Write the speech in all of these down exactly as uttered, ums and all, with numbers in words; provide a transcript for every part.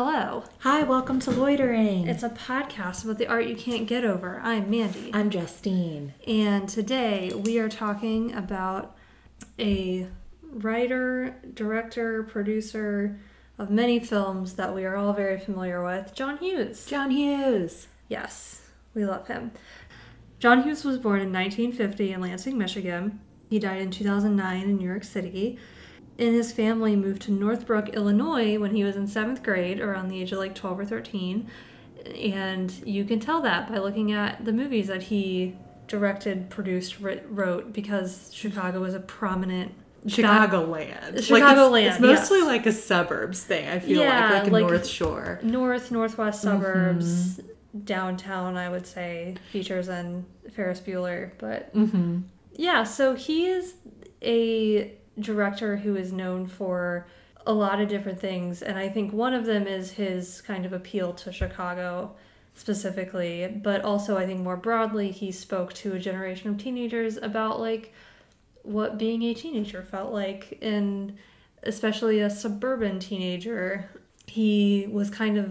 Hello. Hi, welcome to Loitering. It's a podcast about the art you can't get over. I'm Mandy. I'm Justine. And today we are talking about a writer, director, producer of many films that we are all very familiar with, John Hughes. John Hughes. Yes, we love him. John Hughes was born in nineteen fifty in Lansing, Michigan. He died in two thousand nine in New York City. And his family moved to Northbrook, Illinois when he was in seventh grade, around the age of like twelve or thirteen. And you can tell that by looking at the movies that he directed, produced, wrote, because Chicago was a prominent... Chicagoland. Chicagoland, like it's, it's mostly yes. like a suburbs thing, I feel yeah, like, like a like North Shore. North, Northwest suburbs, mm-hmm. downtown, I would say, features in Ferris Bueller. But mm-hmm. yeah, so he is a... director who is known for a lot of different things, and I think one of them is his kind of appeal to Chicago specifically, but also I think more broadly he spoke to a generation of teenagers about like what being a teenager felt like, and especially a suburban teenager. He was kind of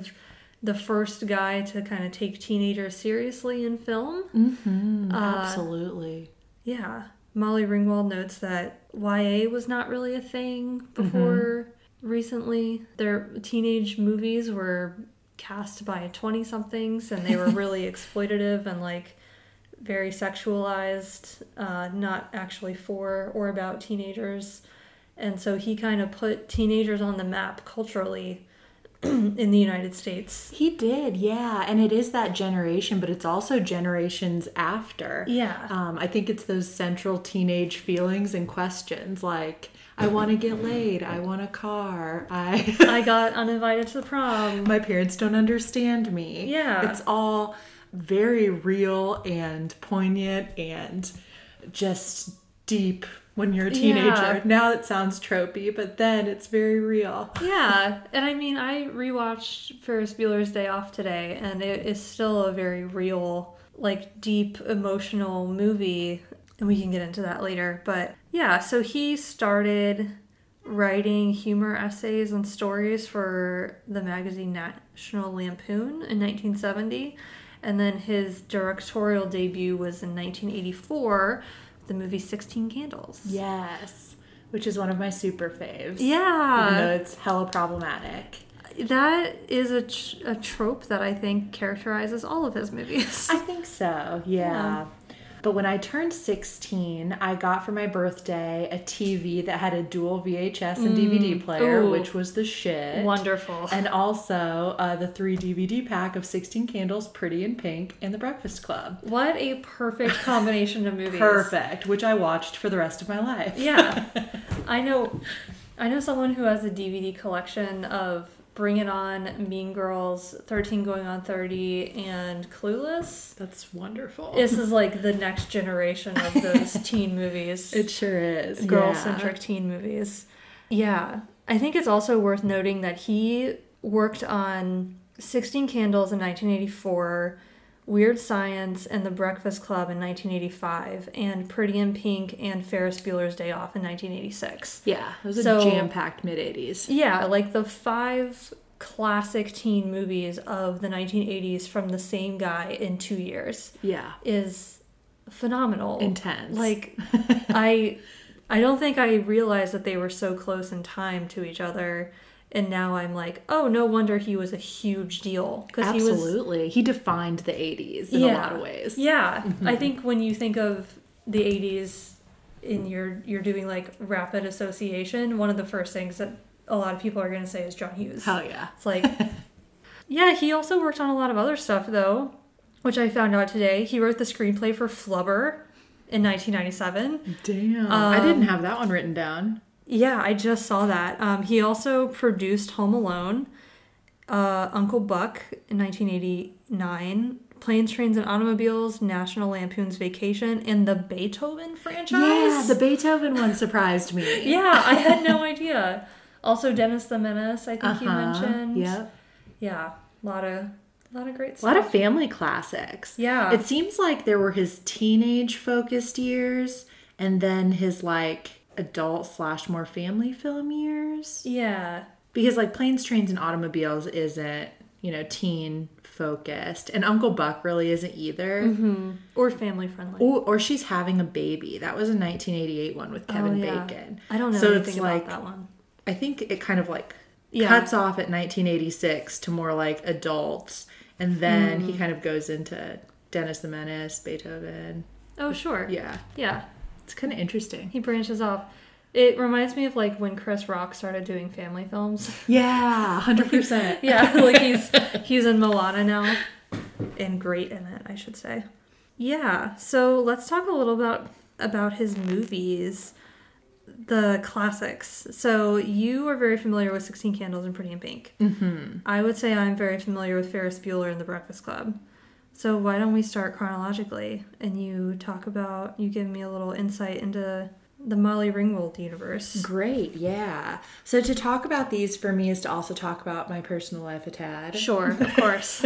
the first guy to kind of take teenagers seriously in film. Mm-hmm, absolutely. Uh, yeah. Molly Ringwald notes that Y A was not really a thing before mm-hmm. recently. Their teenage movies were cast by twenty-somethings, and they were really exploitative and, like, very sexualized, uh, not actually for or about teenagers. And so he kind of put teenagers on the map culturally in the United States. He did, yeah. And it is that generation, but it's also generations after. Yeah. Um, I think it's those central teenage feelings and questions like, I want to get laid. I want a car. I I got uninvited to the prom. My parents don't understand me. Yeah. It's all very real and poignant and just deep when you're a teenager. Yeah. Now it sounds tropey, but then it's very real. Yeah. And I mean, I rewatched Ferris Bueller's Day Off today, and it is still a very real, like, deep, emotional movie. And we can get into that later. But yeah, so he started writing humor essays and stories for the magazine National Lampoon in nineteen seventy. And then his directorial debut was in nineteen eighty-four, the movie sixteen Candles. Yes, which is one of my super faves. Yeah. Even though it's hella problematic. That is a, tr- a trope that I think characterizes all of his movies. I think so, yeah. yeah. But when I turned sixteen, I got for my birthday a T V that had a dual V H S and mm. D V D player, Ooh. Which was the shit. Wonderful. And also uh, the three D V D pack of sixteen Candles, Pretty in Pink, and The Breakfast Club. What a perfect combination of movies. Perfect, which I watched for the rest of my life. Yeah. I know, I know someone who has a D V D collection of Bring It On, Mean Girls, thirteen going on thirty, and Clueless. That's wonderful. This is like the next generation of those teen movies. It sure is. Girl-centric yeah. teen movies. Yeah. I think it's also worth noting that he worked on sixteen Candles in nineteen eighty-four, Weird Science and The Breakfast Club in nineteen eighty-five, and Pretty in Pink and Ferris Bueller's Day Off in nineteen eighty-six. Yeah, it was so, a jam-packed mid-eighties. Yeah, like the five classic teen movies of the nineteen eighties from the same guy in two years. Yeah. Is phenomenal. Intense. Like, I, I don't think I realized that they were so close in time to each other. And now I'm like, oh, no wonder he was a huge deal. Absolutely. He, was, he defined the eighties in yeah, a lot of ways. Yeah. Mm-hmm. I think when you think of the eighties and you're, you're doing like rapid association, one of the first things that a lot of people are going to say is John Hughes. Hell yeah. It's like, yeah, he also worked on a lot of other stuff though, which I found out today. He wrote the screenplay for Flubber in nineteen ninety-seven. Damn. Um, I didn't have that one written down. Yeah, I just saw that. Um, he also produced Home Alone, uh, Uncle Buck in nineteen eighty-nine, Planes, Trains, and Automobiles, National Lampoon's Vacation, and the Beethoven franchise. Yeah, the Beethoven one surprised me. Yeah, I had no idea. Also, Dennis the Menace, I think uh-huh. you mentioned. Yep. Yeah, a lot of... A lot of great stuff. A lot of family classics. Yeah. It seems like there were his teenage-focused years, and then his, like... adult slash more family film years. Yeah. because like Planes, Trains, and Automobiles isn't, you know, teen focused, and Uncle Buck really isn't either, mm-hmm. or family friendly. Or, or she's having a baby. That was a nineteen eighty-eight one with Kevin oh, yeah. Bacon. I don't know so anything it's about like, that one. I think it kind of like yeah. cuts off at nineteen eighty-six to more like adults, and then mm. he kind of goes into Dennis the Menace, Beethoven. Oh sure, yeah, yeah. It's kind of interesting. He branches off. It reminds me of like when Chris Rock started doing family films. Yeah, one hundred percent. Yeah, like he's he's in Moana now and great in it, I should say. Yeah, so let's talk a little about about his movies, the classics. So you are very familiar with sixteen Candles and Pretty in Pink. Mm-hmm. I would say I'm very familiar with Ferris Bueller and The Breakfast Club. So why don't we start chronologically and you talk about, you give me a little insight into the Molly Ringwald universe. Great, yeah. So to talk about these for me is to also talk about my personal life a tad. Sure, of course.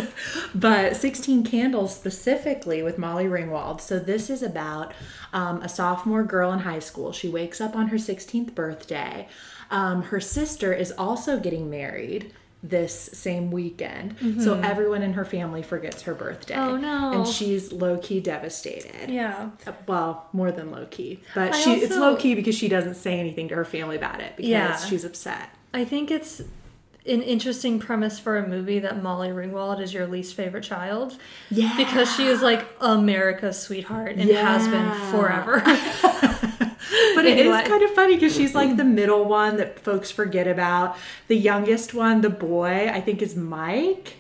But sixteen Candles specifically with Molly Ringwald. So this is about um, a sophomore girl in high school. She wakes up on her sixteenth birthday. Um, her sister is also getting married this same weekend, mm-hmm. so everyone in her family forgets her birthday. Oh no! And she's low key devastated. Yeah. Well, more than low key, but I she also, it's low key because she doesn't say anything to her family about it because yeah. she's upset. I think it's an interesting premise for a movie that Molly Ringwald is your least favorite child. Yeah. Because she is like America's sweetheart and yeah. has been forever. But it anyway. is kind of funny because she's like the middle one that folks forget about. The youngest one, the boy, I think is Mike.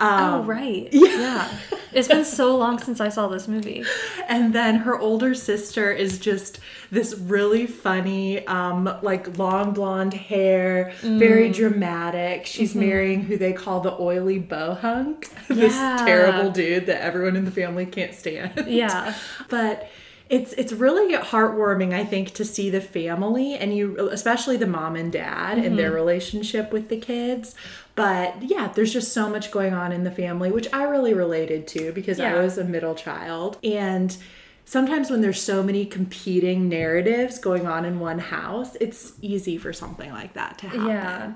Um, oh, right. Yeah. yeah. It's been so long since I saw this movie. And then her older sister is just this really funny, um, like long blonde hair, mm. very dramatic. She's mm-hmm. marrying who they call the oily bohunk, yeah. this terrible dude that everyone in the family can't stand. Yeah. But It's it's really heartwarming, I think, to see the family and you, especially the mom and dad mm-hmm. and their relationship with the kids. But yeah, there's just so much going on in the family, which I really related to because yeah. I was a middle child. And sometimes when there's so many competing narratives going on in one house, it's easy for something like that to happen. Yeah.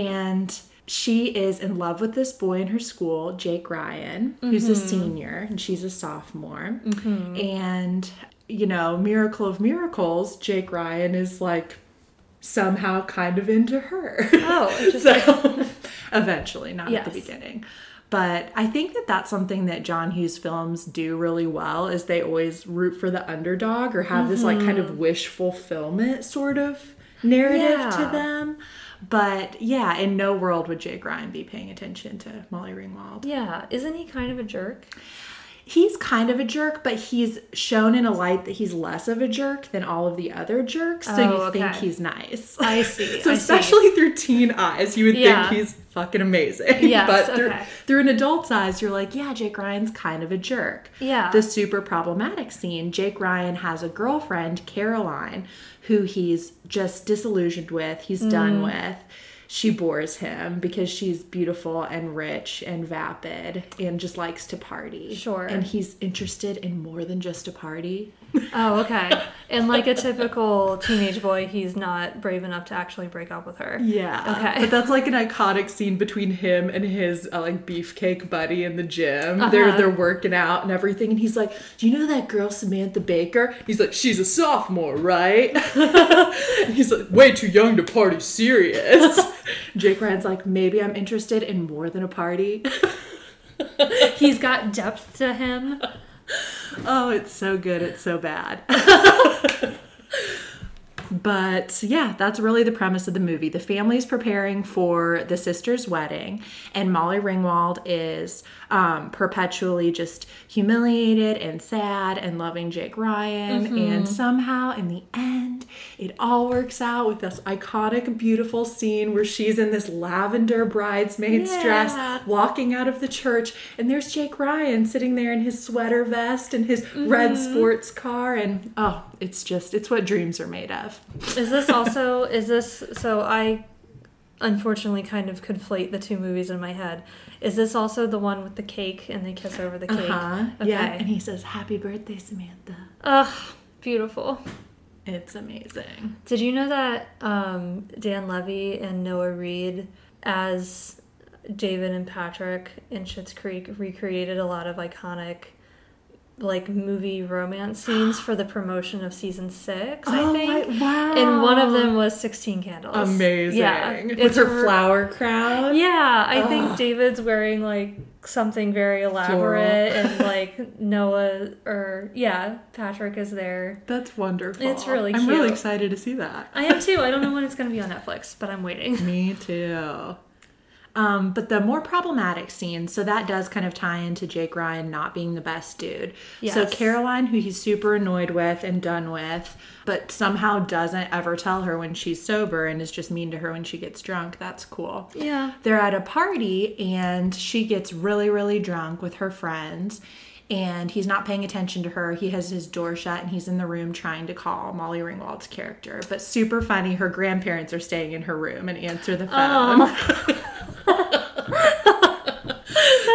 And she is in love with this boy in her school, Jake Ryan, mm-hmm. who's a senior, and she's a sophomore. Mm-hmm. And, you know, miracle of miracles, Jake Ryan is, like, somehow kind of into her. Oh, just so, like... eventually, not yes. at the beginning. But I think that that's something that John Hughes films do really well, is they always root for the underdog or have mm-hmm. this, like, kind of wish fulfillment sort of narrative yeah. to them. But yeah, in no world would Jake Ryan be paying attention to Molly Ringwald. Yeah. Isn't he kind of a jerk? He's kind of a jerk, but he's shown in a light that he's less of a jerk than all of the other jerks. So oh, you okay. think he's nice. I see. So I especially see. through teen eyes, you would yeah. think he's fucking amazing. Yes, but through, okay. through an adult's eyes, you're like, yeah, Jake Ryan's kind of a jerk. Yeah. The super problematic scene, Jake Ryan has a girlfriend, Caroline, who he's just disillusioned with. He's mm. done with. She bores him because she's beautiful and rich and vapid and just likes to party. Sure. And he's interested in more than just a party. Oh, okay. And like a typical teenage boy, he's not brave enough to actually break up with her. Yeah. Okay. But that's like an iconic scene between him and his uh, like beefcake buddy in the gym. Uh-huh. They're they're working out and everything. And he's like, do you know that girl Samantha Baker? He's like, she's a sophomore, right? And he's like, way too young to party serious. Jake Ryan's like, maybe I'm interested in more than a party. He's got depth to him. Oh, it's so good. It's so bad. But yeah, that's really the premise of the movie. The family's preparing for the sister's wedding, and Molly Ringwald is um, perpetually just humiliated and sad and loving Jake Ryan. Mm-hmm. And somehow, in the end, it all works out with this iconic, beautiful scene where she's in this lavender bridesmaid's yeah. dress walking out of the church, and there's Jake Ryan sitting there in his sweater vest and his mm-hmm. red sports car, and oh, it's just, it's what dreams are made of. Is this also, is this, so I unfortunately kind of conflate the two movies in my head. Is this also the one with the cake and they kiss over the cake? Uh-huh. Okay. Yeah, and he says, happy birthday, Samantha. Ugh, beautiful. It's amazing. Did you know that um, Dan Levy and Noah Reed as David and Patrick in Schitt's Creek recreated a lot of iconic like movie romance scenes for the promotion of season six, oh, I think. My, wow. And one of them was sixteen candles. Amazing. Yeah. With it's her flower crown. Yeah. I Ugh. think David's wearing like something very elaborate Floral. And like Noah or yeah, Patrick is there. That's wonderful. It's really cute. I'm really excited to see that. I am too. I don't know when it's going to be on Netflix, but I'm waiting. Me too. Um, but the more problematic scene, so that does kind of tie into Jake Ryan not being the best dude. Yes. So Caroline, who he's super annoyed with and done with, but somehow doesn't ever tell her when she's sober and is just mean to her when she gets drunk. That's cool. Yeah. They're at a party and she gets really, really drunk with her friends. And he's not paying attention to her. He has his door shut and he's in the room trying to call Molly Ringwald's character. But super funny, her grandparents are staying in her room and answer the phone. Um.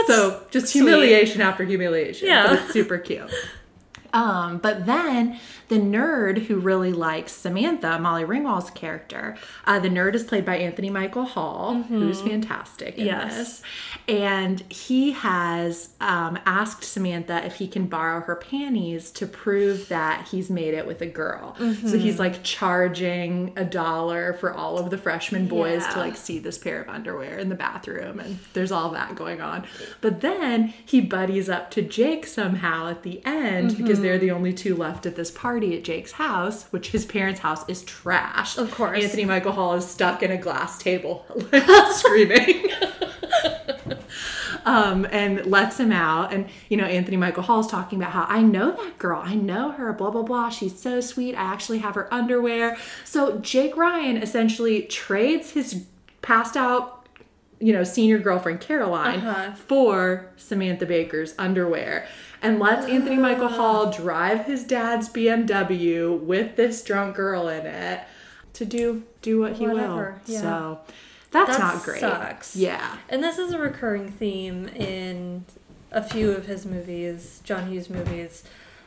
So just humiliation sweet. After humiliation. Yeah. But it's super cute. Um, but then the nerd who really likes Samantha, Molly Ringwald's character, uh, the nerd is played by Anthony Michael Hall, mm-hmm. who's fantastic in yes. this. And he has um, asked Samantha if he can borrow her panties to prove that he's made it with a girl. Mm-hmm. So he's like charging a dollar for all of the freshman boys yeah. to like see this pair of underwear in the bathroom. And there's all that going on. But then he buddies up to Jake somehow at the end mm-hmm. because they're the only two left at this party at Jake's house, which his parents' house is trashed. Of course. Anthony Michael Hall is stuck in a glass table, like, screaming. Um, and lets him out. And, you know, Anthony Michael Hall's talking about how, I know that girl. I know her, blah, blah, blah. She's so sweet. I actually have her underwear. So Jake Ryan essentially trades his passed out, you know, senior girlfriend Caroline uh-huh. for Samantha Baker's underwear and lets uh-huh. Anthony Michael Hall drive his dad's B M W with this drunk girl in it to do do what he Whatever. will. Yeah. So that's that not great. Sucks. Yeah. And this is a recurring theme in a few of his movies, John Hughes movies.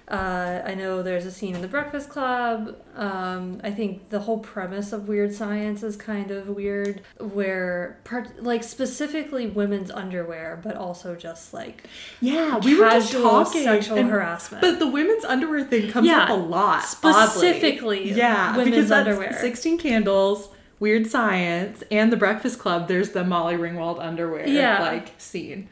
Uh, I know there's a scene in The Breakfast Club. Um, I think the whole premise of Weird Science is kind of weird, where part, like specifically women's underwear, but also just like yeah, we were just talking sexual and, harassment. But the women's underwear thing comes yeah, up a lot, specifically. Oddly. Yeah, women's because that's underwear. sixteen candles. Weird Science and The Breakfast Club. There's the Molly Ringwald underwear yeah. like scene,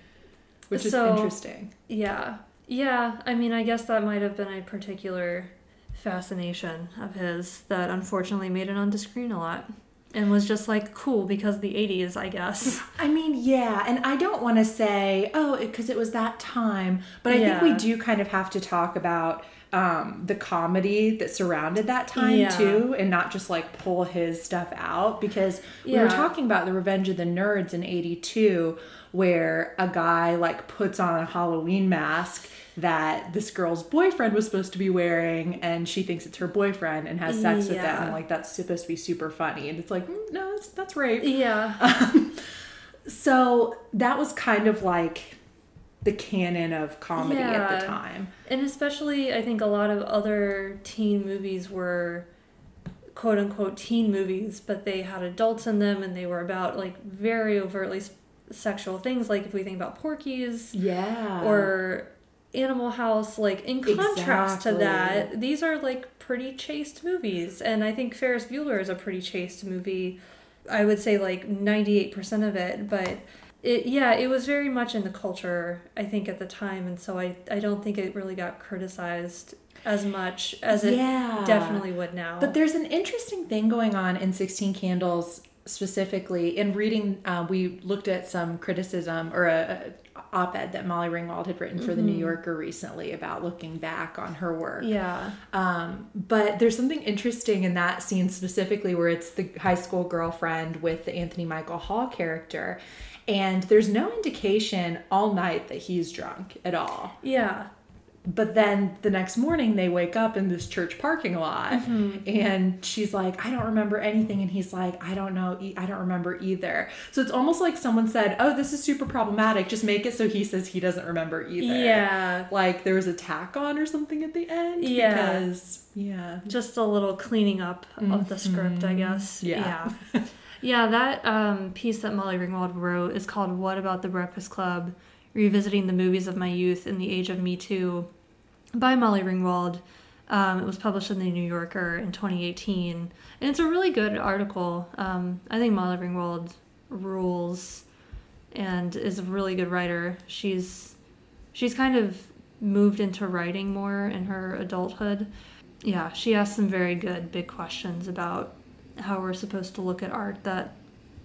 which is so interesting. Yeah. Yeah, I mean, I guess that might have been a particular fascination of his that unfortunately made it onto screen a lot and was just like cool because the eighties, I guess. I mean, yeah, and I don't want to say, oh, because it, it was that time, but I yeah. think we do kind of have to talk about um, the comedy that surrounded that time yeah. too, and not just like pull his stuff out, because yeah. we were talking about The Revenge of the Nerds in eighty-two, where a guy like puts on a Halloween mask that this girl's boyfriend was supposed to be wearing, and she thinks it's her boyfriend and has sex yeah. with them. And, like, that's supposed to be super funny. And it's like, mm, no, that's, that's rape. Yeah. Um, so that was kind of like the canon of comedy yeah. at the time. And especially, I think a lot of other teen movies were quote unquote teen movies, but they had adults in them and they were about like very overtly sp- sexual things, like if we think about Porky's yeah or Animal House, like in contrast exactly. to that, these are like pretty chaste movies. And I think Ferris Bueller is a pretty chaste movie. I would say like ninety-eight percent of it, but it yeah it was very much in the culture, I think, at the time, and so I, I don't think it really got criticized as much as it yeah. definitely would now. But there's an interesting thing going on in sixteen candles specifically. In reading, uh, we looked at some criticism or a, a op-ed that Molly Ringwald had written for mm-hmm. The New Yorker recently about looking back on her work. Yeah. Um, but there's something interesting in that scene specifically where it's the high school girlfriend with the Anthony Michael Hall character, and there's no indication all night that he's drunk at all. Yeah. But then the next morning they wake up in this church parking lot, mm-hmm. and she's like, I don't remember anything. And he's like, I don't know. I don't remember either. So it's almost like someone said, oh, this is super problematic. Just make it so he says he doesn't remember either. Yeah. Like there was a tack on or something at the end. Yeah. Because, yeah. Just a little cleaning up mm-hmm. of the script, I guess. Yeah. Yeah, yeah that um, piece that Molly Ringwald wrote is called What About the Breakfast Club? Revisiting the Movies of My Youth in the Age of Me Too by Molly Ringwald. Um, it was published in The New Yorker in twenty eighteen. And it's a really good article. Um, I think Molly Ringwald rules and is a really good writer. She's she's kind of moved into writing more in her adulthood. Yeah, she asked some very good big questions about how we're supposed to look at art that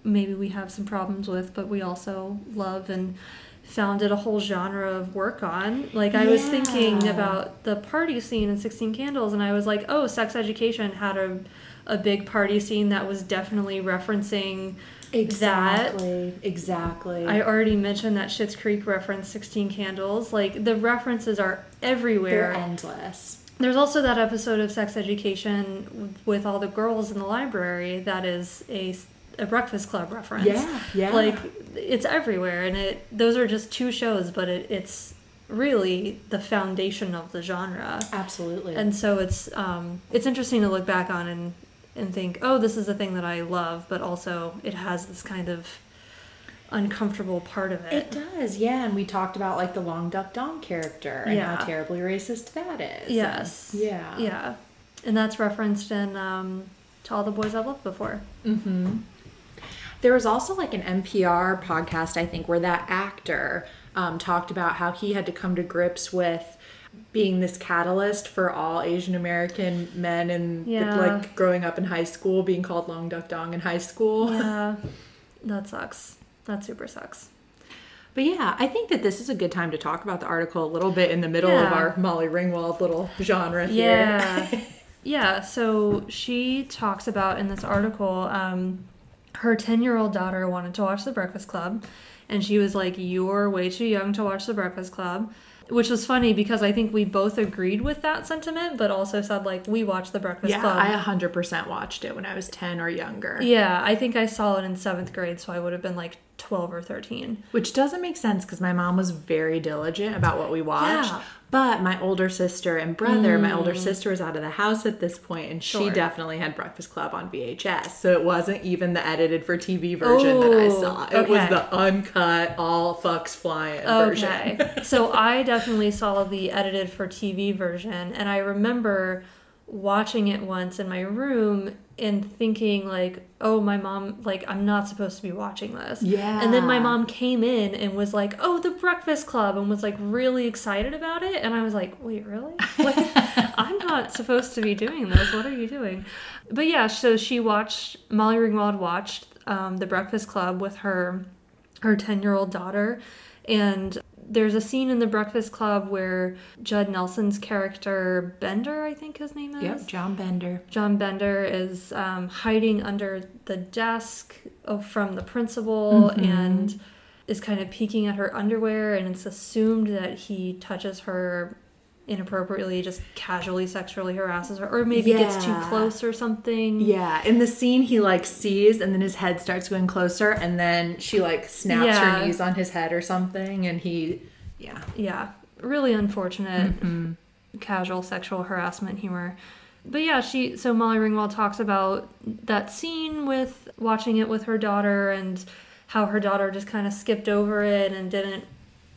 maybe we have some problems with, but we also love and founded a whole genre of work on. Like I yeah. was thinking about the party scene in sixteen Candles, and I was like, oh, Sex Education had a a big party scene that was definitely referencing exactly that. Exactly. I already mentioned that Schitt's Creek referenced sixteen Candles. Like the references are everywhere. They're endless. There's also that episode of Sex Education with all the girls in the library that is a a Breakfast Club reference. Yeah, yeah. Like, it's everywhere, and it those are just two shows, but it, it's really the foundation of the genre. Absolutely. And so it's um, it's interesting to look back on and, and think, oh, this is a thing that I love, but also it has this kind of uncomfortable part of it. It does, yeah, and we talked about, like, the Long Duck Dong character and yeah. how terribly racist that is. Yes. And, yeah. Yeah. And that's referenced in um, To All the Boys I've Loved Before. Mm-hmm. There was also like an N P R podcast, I think, where that actor um, talked about how he had to come to grips with being this catalyst for all Asian American men and yeah. like growing up in high school, being called Long Duck Dong in high school. Yeah, that sucks. That super sucks. But yeah, I think that this is a good time to talk about the article a little bit in the middle yeah. of our Molly Ringwald little genre here. Yeah, yeah. So she talks about in this article... Um, her ten-year-old daughter wanted to watch The Breakfast Club, and she was like, you're way too young to watch The Breakfast Club, which was funny because I think we both agreed with that sentiment, but also said, like, we watched The Breakfast yeah, Club. Yeah, I one hundred percent watched it when I was ten or younger. Yeah, I think I saw it in seventh grade, so I would have been, like, twelve or thirteen. Which doesn't make sense because my mom was very diligent about what we watched. Yeah. But my older sister and brother, mm. my older sister was out of the house at this point, and sure. she definitely had Breakfast Club on V H S. So it wasn't even the edited for T V version Ooh, that I saw. It okay. was the uncut, all fucks flying okay. version. So I definitely saw the edited for T V version, and I remember watching it once in my room and thinking, like, oh, my mom, like, I'm not supposed to be watching this. Yeah. And then my mom came in and was like, oh, The Breakfast Club, and was, like, really excited about it. And I was like, wait, really? Like, I'm not supposed to be doing this. What are you doing? But, yeah, so she watched, Molly Ringwald watched um, The Breakfast Club with her her ten-year-old daughter. And there's a scene in The Breakfast Club where Judd Nelson's character, Bender, I think his name is. Yep, John Bender. John Bender is um, hiding under the desk of, from the principal mm-hmm. and is kind of peeking at her underwear, and it's assumed that he touches her inappropriately, just casually sexually harasses her, or maybe yeah. gets too close or something. Yeah, in the scene he like sees, and then his head starts going closer, and then she like snaps yeah. her knees on his head or something, and he yeah yeah really unfortunate mm-hmm. casual sexual harassment humor. But yeah, she so Molly Ringwald talks about that scene with watching it with her daughter and how her daughter just kind of skipped over it and didn't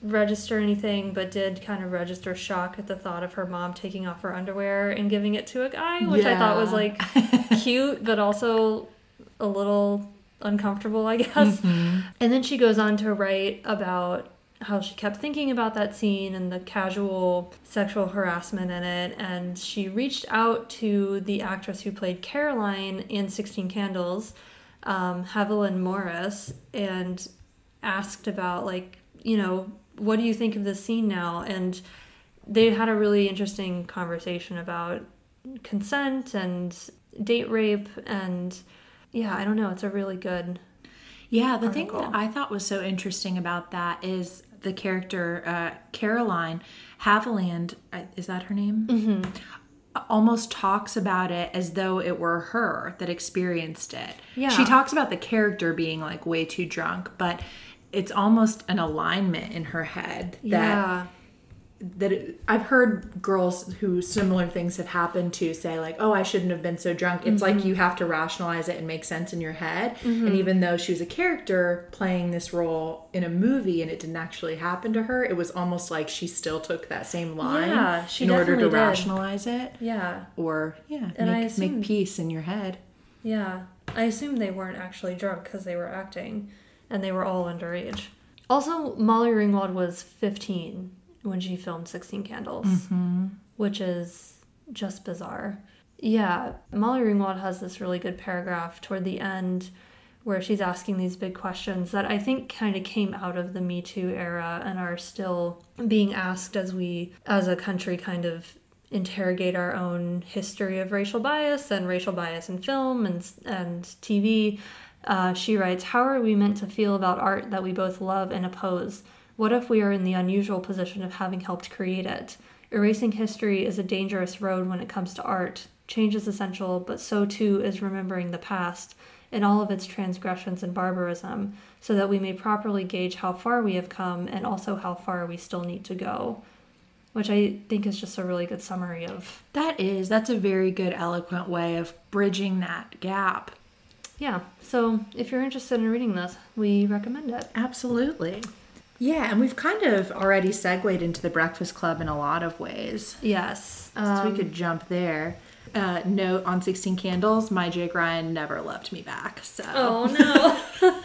register anything, but did kind of register shock at the thought of her mom taking off her underwear and giving it to a guy, which yeah. I thought was like cute but also a little uncomfortable, I guess. Mm-hmm. And then she goes on to write about how she kept thinking about that scene and the casual sexual harassment in it, and she reached out to the actress who played Caroline in sixteen Candles, um, Haviland Morris, and asked about, like, you know, what do you think of this scene now? And they had a really interesting conversation about consent and date rape. And yeah, I don't know. It's a really good Yeah, the article. Thing that I thought was so interesting about that is the character uh, Caroline Haviland, is that her name? Mm-hmm. Almost talks about it as though it were her that experienced it. Yeah. She talks about the character being like way too drunk, but it's almost an alignment in her head that yeah. that it, I've heard girls who similar things have happened to say like, oh, I shouldn't have been so drunk. It's mm-hmm. like you have to rationalize it and make sense in your head. Mm-hmm. And even though she was a character playing this role in a movie and it didn't actually happen to her, it was almost like she still took that same line yeah, she in order to did. rationalize it. Yeah. Or yeah, and make, I assume, make peace in your head. Yeah. I assume they weren't actually drunk because they were acting and they were all underage. Also, Molly Ringwald was fifteen when she filmed sixteen Candles, mm-hmm. which is just bizarre. Yeah, Molly Ringwald has this really good paragraph toward the end where she's asking these big questions that I think kind of came out of the Me Too era and are still being asked as we, as a country, kind of interrogate our own history of racial bias and racial bias in film and and T V. Uh, she writes, "How are we meant to feel about art that we both love and oppose? What if we are in the unusual position of having helped create it? Erasing history is a dangerous road when it comes to art. Change is essential, but so too is remembering the past and all of its transgressions and barbarism, so that we may properly gauge how far we have come and also how far we still need to go." Which I think is just a really good summary of... That is. That's a very good, eloquent way of bridging that gap. Yeah. So if you're interested in reading this, we recommend it. Absolutely. Yeah, and we've kind of already segued into The Breakfast Club in a lot of ways. Yes. Um, so we could jump there. Uh, note on sixteen Candles, my Jake Ryan never loved me back, so... Oh,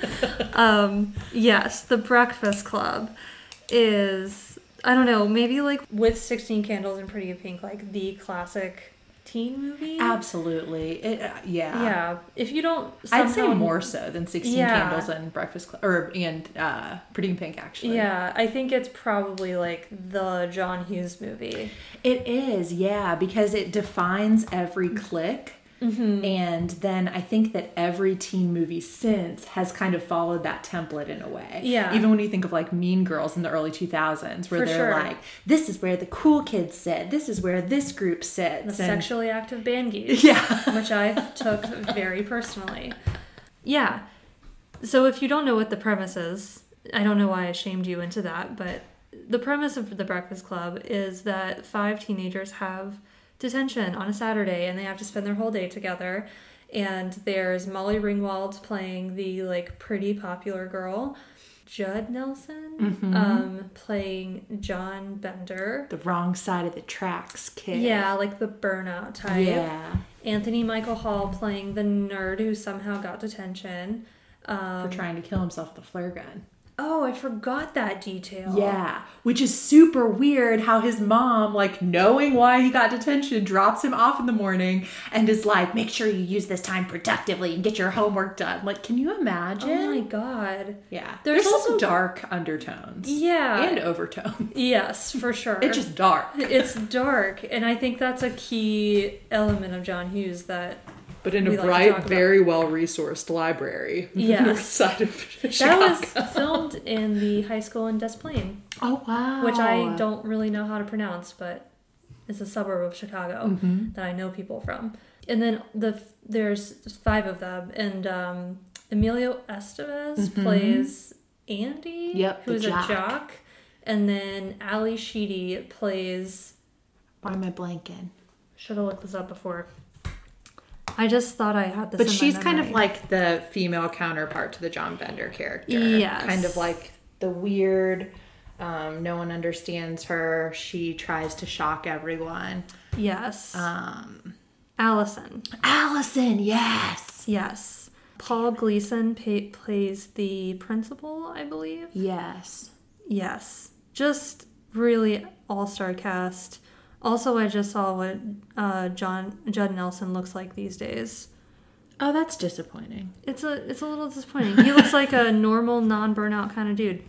no. um, yes, The Breakfast Club is, I don't know, maybe like with sixteen Candles and Pretty in Pink, like the classic teen movie? Absolutely. It, uh, yeah. Yeah. If you don't... Somehow... I'd say more so than sixteen yeah. Candles and Breakfast Club, or and uh, Pretty in Pink, actually. Yeah. I think it's probably like the John Hughes movie. It is, yeah, because it defines every clique. Mm-hmm. And then I think that every teen movie since has kind of followed that template in a way. Yeah. Even when you think of like Mean Girls in the early two thousands, where For they're sure. like, this is where the cool kids sit. This is where this group sits. The and... sexually active band geeks. Yeah. Which I took very personally. Yeah. So if you don't know what the premise is, I don't know why I shamed you into that, but the premise of The Breakfast Club is that five teenagers have detention on a Saturday and they have to spend their whole day together, and there's Molly Ringwald playing the like pretty popular girl, Judd Nelson mm-hmm. um playing John Bender, the wrong side of the tracks kid, yeah like the burnout type, yeah Anthony Michael Hall playing the nerd who somehow got detention um for trying to kill himself with a flare gun. Oh, I forgot that detail. Yeah, which is super weird how his mom, like, knowing why he got detention, drops him off in the morning and is like, make sure you use this time productively and get your homework done. Like, can you imagine? Oh, my God. Yeah. There's, There's also some dark undertones. Yeah. And overtones. Yes, for sure. It's just dark. It's dark. And I think that's a key element of John Hughes that... But in we a bright, like very well-resourced library. Yes. Side of Chicago. That was filmed in the high school in Des Plaines. Oh, wow. Which I don't really know how to pronounce, but it's a suburb of Chicago mm-hmm. that I know people from. And then the there's five of them. And um, Emilio Estevez mm-hmm. plays Andy, yep, who's a jock. And then Ali Sheedy plays... Why am I blanking? Should have looked this up before. I just thought I had this. But in she's my kind of like the female counterpart to the John Bender character. Yes. Kind of like the weird, um, no one understands her. She tries to shock everyone. Yes. Um, Allison. Allison, yes. Yes. Paul Gleason pay- plays the principal, I believe. Yes. Yes. Just really all-star cast. Also, I just saw what uh, John Judd Nelson looks like these days. Oh, that's disappointing. It's a it's a little disappointing. He looks like a normal, non-burnout kind of dude.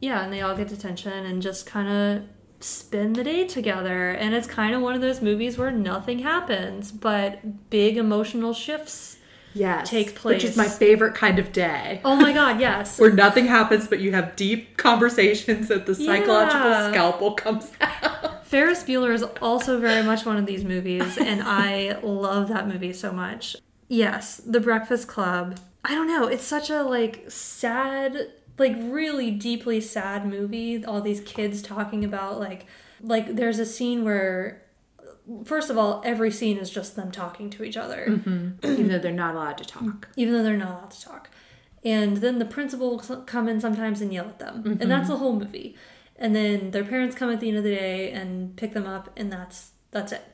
Yeah, and they all get detention and just kind of spend the day together. And it's kind of one of those movies where nothing happens, but big emotional shifts yes, take place. Which is my favorite kind of day. Oh my God, yes. Where nothing happens, but you have deep conversations that the psychological yeah. scalpel comes out. Ferris Bueller is also very much one of these movies, and I love that movie so much. Yes, The Breakfast Club. I don't know. It's such a, like, sad, like, really deeply sad movie. All these kids talking about, like, like, there's a scene where... First of all, every scene is just them talking to each other. Mm-hmm. Even though they're not allowed to talk. Even though they're not allowed to talk. And then the principal will come in sometimes and yell at them. Mm-hmm. And that's the whole movie. And then their parents come at the end of the day and pick them up, and that's that's it.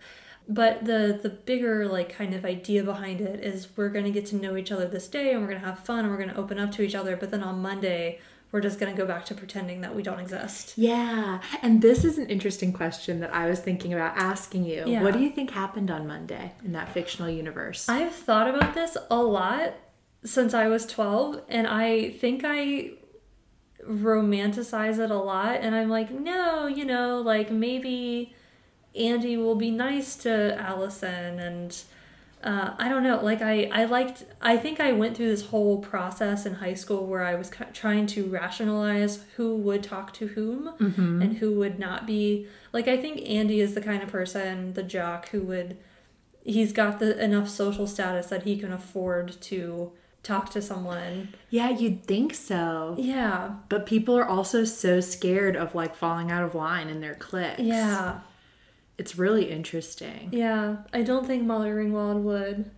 But the, the bigger, like, kind of idea behind it is we're going to get to know each other this day, and we're going to have fun, and we're going to open up to each other. But then on Monday... we're just going to go back to pretending that we don't exist. Yeah. And this is an interesting question that I was thinking about asking you. Yeah. What do you think happened on Monday in that fictional universe? I've thought about this a lot since I was twelve, and I think I romanticize it a lot. And I'm like, no, you know, like maybe Andy will be nice to Allison, and... Uh, I don't know, like I, I liked, I think I went through this whole process in high school where I was trying to rationalize who would talk to whom mm-hmm. and who would not be, like I think Andy is the kind of person, the jock who would, he's got the enough social status that he can afford to talk to someone. Yeah, you'd think so. Yeah. But people are also so scared of like falling out of line in their cliques. Yeah. It's really interesting. Yeah. I don't think Molly Ringwald would.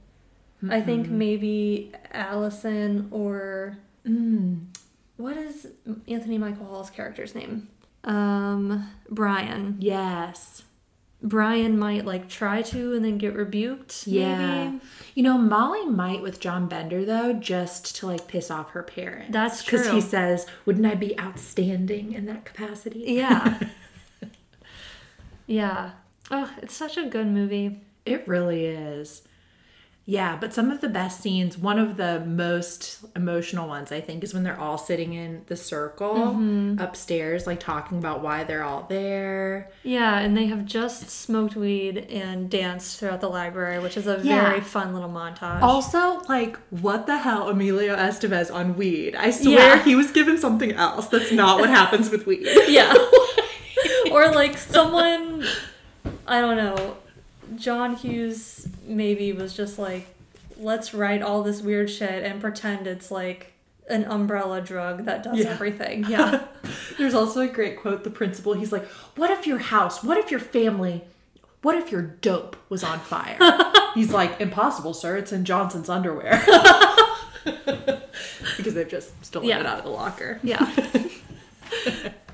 Mm-mm. I think maybe Allison or... Mm. What is Anthony Michael Hall's character's name? Um, Brian. Yes. Brian might, like, try to and then get rebuked, yeah. maybe. You know, Molly might with John Bender, though, just to, like, piss off her parents. That's true. Because he says, wouldn't I be outstanding in that capacity? Yeah. Yeah. Oh, it's such a good movie. It really is. Yeah, but some of the best scenes, one of the most emotional ones, I think, is when they're all sitting in the circle mm-hmm. upstairs, like talking about why they're all there. Yeah, and they have just smoked weed and danced throughout the library, which is a yeah. very fun little montage. Also, like, what the hell, Emilio Estevez on weed? I swear yeah. he was given something else. That's not what happens with weed. Yeah. Or like someone, I don't know, John Hughes maybe was just like, let's write all this weird shit and pretend it's like an umbrella drug that does yeah. everything. Yeah. There's also a great quote, the principal, he's like, what if your house, what if your family, what if your dope was on fire? He's like, impossible, sir, it's in Johnson's underwear. Because they've just stolen yeah. it out of the locker. Yeah.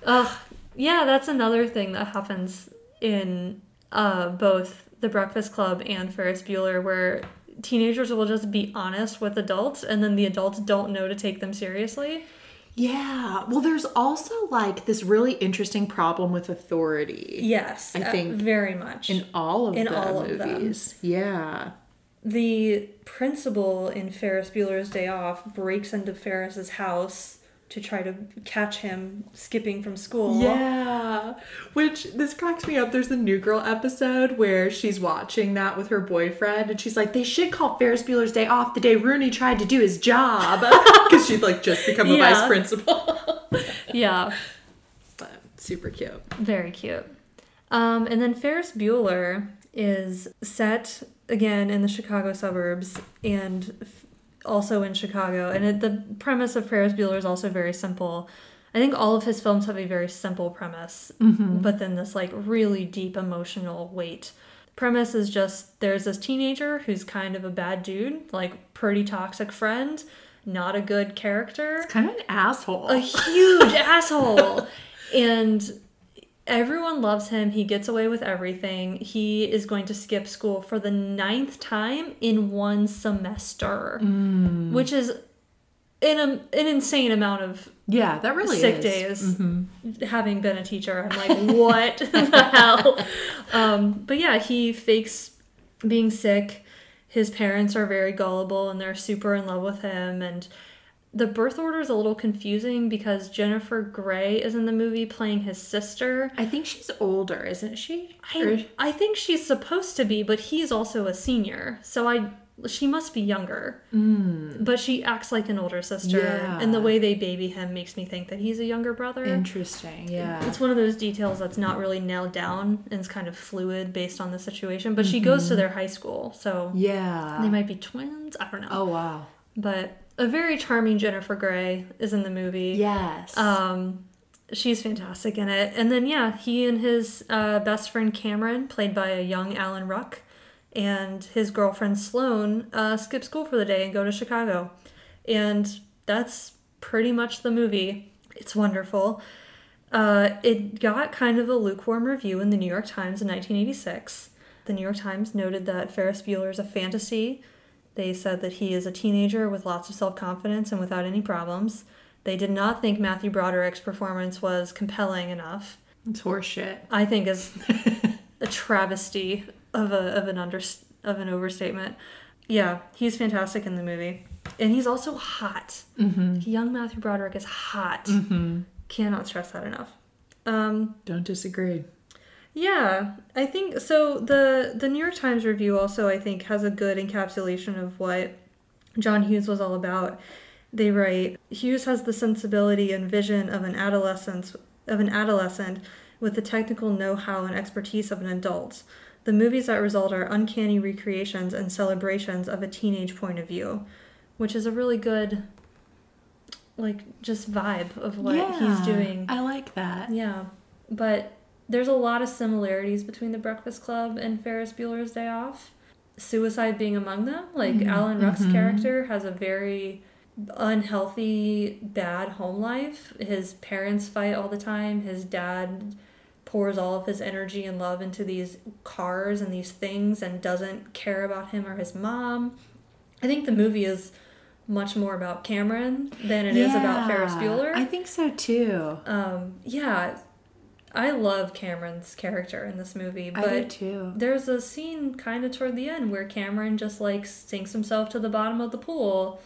Ugh. Yeah, that's another thing that happens in uh, both The Breakfast Club and Ferris Bueller, where teenagers will just be honest with adults, and then the adults don't know to take them seriously. Yeah. Well, there's also, like, this really interesting problem with authority. Yes. I think. Uh, very much. In all of in the all movies. Of them. Yeah. The principal in Ferris Bueller's Day Off breaks into Ferris's house to try to catch him skipping from school. Yeah. Which, this cracks me up. There's a New Girl episode where she's watching that with her boyfriend, and she's like, they should call Ferris Bueller's Day Off the day Rooney tried to do his job. Because she'd, like, just become a yeah. vice principal. yeah. But super cute. Very cute. Um, and then Ferris Bueller is set, again, in the Chicago suburbs, and... also in Chicago, and it, the premise of Ferris Bueller is also very simple. I think all of his films have a very simple premise, mm-hmm. but then this like really deep emotional weight. Premise is just there's this teenager who's kind of a bad dude, like pretty toxic friend, not a good character. It's kind of an asshole. A huge asshole. And everyone loves him. He gets away with everything. He is going to skip school for the ninth time in one semester, mm. which is in a, an insane amount of yeah, that really sick is. days. Mm-hmm. Having been a teacher, I'm like, what the hell? Um, but yeah, he fakes being sick. His parents are very gullible, and they're super in love with him, and the birth order is a little confusing because Jennifer Grey is in the movie playing his sister. I think she's older, isn't she? I, I think she's supposed to be, but he's also a senior. So I she must be younger, mm. but she acts like an older sister, yeah. and the way they baby him makes me think that he's a younger brother. Interesting, yeah. It's one of those details that's not really nailed down and is kind of fluid based on the situation, but mm-hmm. she goes to their high school, so yeah, they might be twins, I don't know. Oh, wow. But a very charming Jennifer Grey is in the movie. Yes. Um... She's fantastic in it. And then, yeah, he and his uh, best friend Cameron, played by a young Alan Ruck, and his girlfriend Sloane uh, skip school for the day and go to Chicago. And that's pretty much the movie. It's wonderful. Uh, it got kind of a lukewarm review in the New York Times in nineteen eighty-six. The New York Times noted that Ferris Bueller is a fantasy. They said that he is a teenager with lots of self-confidence and without any problems. They did not think Matthew Broderick's performance was compelling enough. It's horseshit. I think is a travesty of a of an under of an overstatement. Yeah, he's fantastic in the movie, and he's also hot. Mm-hmm. Young Matthew Broderick is hot. Mm-hmm. Cannot stress that enough. Um, Don't disagree. Yeah, I think so. the The New York Times review also, I think, has a good encapsulation of what John Hughes was all about. They write, Hughes has the sensibility and vision of an adolescent, of an adolescent with the technical know-how and expertise of an adult. The movies that result are uncanny recreations and celebrations of a teenage point of view, which is a really good, like, just vibe of what yeah, he's doing. I like that. Yeah. But there's a lot of similarities between The Breakfast Club and Ferris Bueller's Day Off. Suicide being among them. Like, mm-hmm. Alan Ruck's mm-hmm. character has a very unhealthy, bad home life. His parents fight all the time. His dad pours all of his energy and love into these cars and these things and doesn't care about him or his mom. I think the movie is much more about Cameron than it yeah, is about Ferris Bueller. I think so too. Um, yeah. I love Cameron's character in this movie, but I do too. There's a scene kind of toward the end where Cameron just like sinks himself to the bottom of the pool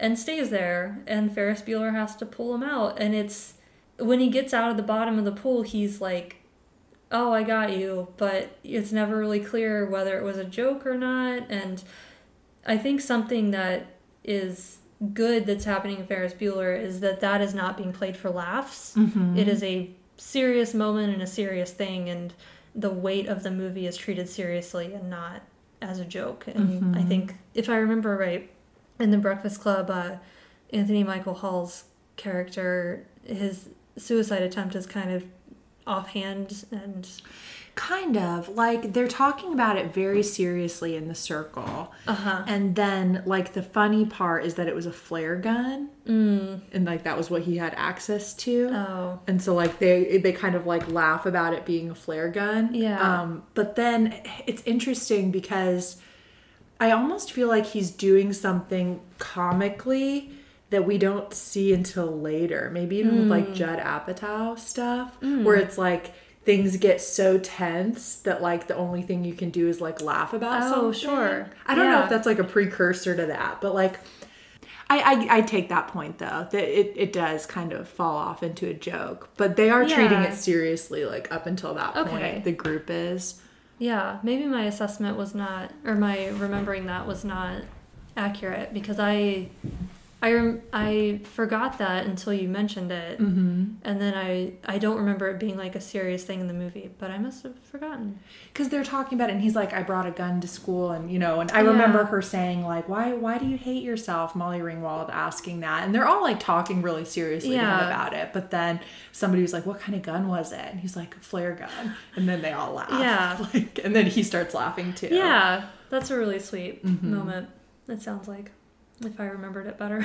and stays there, and Ferris Bueller has to pull him out, and it's, when he gets out of the bottom of the pool, he's like, oh, I got you, but it's never really clear whether it was a joke or not, and I think something that is good that's happening in Ferris Bueller is that that is not being played for laughs. Mm-hmm. It is a serious moment and a serious thing, and the weight of the movie is treated seriously and not as a joke, and mm-hmm. I think, if I remember right, in The Breakfast Club, uh, Anthony Michael Hall's character, his suicide attempt is kind of offhand and... Kind of. Like, they're talking about it very seriously in the circle. Uh-huh. And then, like, the funny part is that it was a flare gun. Mm. And, like, that was what he had access to. Oh. And so, like, they they kind of, like, laugh about it being a flare gun. Yeah. Um, but then it's interesting because I almost feel like he's doing something comically that we don't see until later. Maybe even mm. with like Judd Apatow stuff mm. where it's like things get so tense that like the only thing you can do is like laugh about oh, something. Oh, sure. I don't yeah. know if that's like a precursor to that, but like I, I, I take that point though, that it, it does kind of fall off into a joke, but they are yeah. treating it seriously like up until that okay. point, the group is. Yeah, maybe my assessment was not, or my remembering that was not accurate because I, I, rem- I forgot that until you mentioned it, mm-hmm. and then I, I don't remember it being like a serious thing in the movie, but I must have forgotten. Because they're talking about it, and he's like, "I brought a gun to school," and you know, and I remember yeah. her saying like, "Why, why do you hate yourself?" Molly Ringwald asking that, and they're all like talking really seriously yeah. to him about it. But then somebody was like, "What kind of gun was it?" And he's like, "A flare gun," and then they all laugh. Yeah, like, and then he starts laughing too. Yeah, that's a really sweet mm-hmm. moment. It sounds like. If I remembered it better.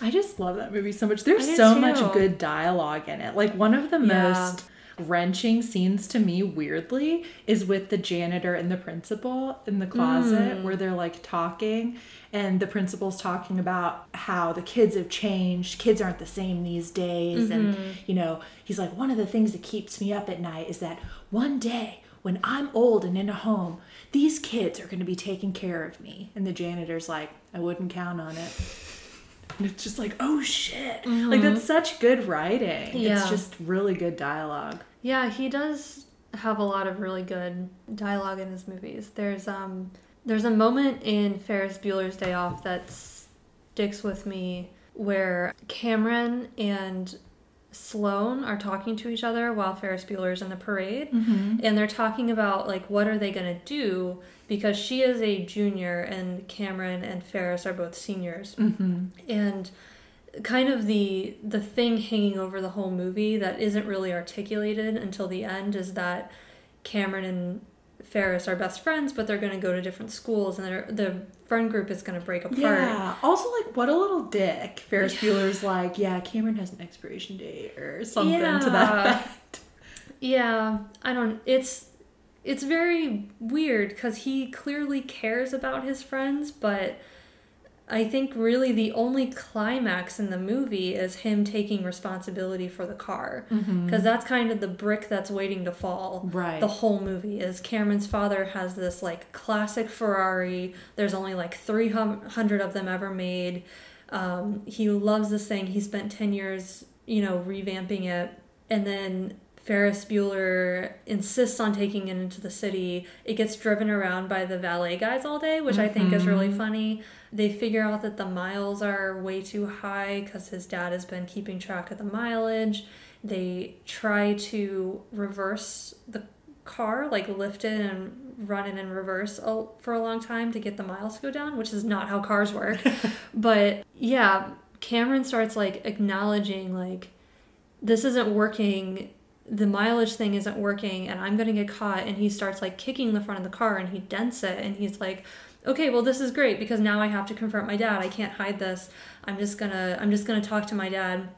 I just love that movie so much. There's so too. much good dialogue in it. Like, one of the yeah. most wrenching scenes to me, weirdly, is with the janitor and the principal in the closet mm. where they're, like, talking. And the principal's talking about how the kids have changed. Kids aren't the same these days. Mm-hmm. And, you know, he's like, one of the things that keeps me up at night is that one day when I'm old and in a home, these kids are going to be taking care of me. And the janitor's like, I wouldn't count on it. And it's just like, oh shit. Mm-hmm. Like, that's such good writing. Yeah. It's just really good dialogue. Yeah, he does have a lot of really good dialogue in his movies. There's um, There's a moment in Ferris Bueller's Day Off that sticks with me where Cameron and Sloane are talking to each other while Ferris Bueller's in the parade, mm-hmm. and they're talking about, like, what are they going to do, because she is a junior and Cameron and Ferris are both seniors, mm-hmm. and kind of the the thing hanging over the whole movie that isn't really articulated until the end is that Cameron and Ferris are best friends, but they're going to go to different schools and the friend group is going to break apart. Yeah. Also, like, what a little dick. Ferris Bueller's like, yeah, Cameron has an expiration date or something yeah. to that effect. Yeah. I don't... It's, it's very weird because he clearly cares about his friends, but I think really the only climax in the movie is him taking responsibility for the car. Because mm-hmm. that's kind of the brick that's waiting to fall. Right. The whole movie is Cameron's father has this, like, classic Ferrari. There's only like three hundred of them ever made. Um, he loves this thing. He spent ten years, you know, revamping it. And then Ferris Bueller insists on taking it into the city. It gets driven around by the valet guys all day, which mm-hmm. I think is really funny. They figure out that the miles are way too high because his dad has been keeping track of the mileage. They try to reverse the car, like lift it and run it in reverse for a long time to get the miles to go down, which is not how cars work. But yeah, Cameron starts like acknowledging like, this isn't working. The mileage thing isn't working and I'm going to get caught. And he starts like kicking the front of the car and he dents it and he's like, okay, well, this is great because now I have to confront my dad. I can't hide this. I'm just gonna, I'm just gonna talk to my dad.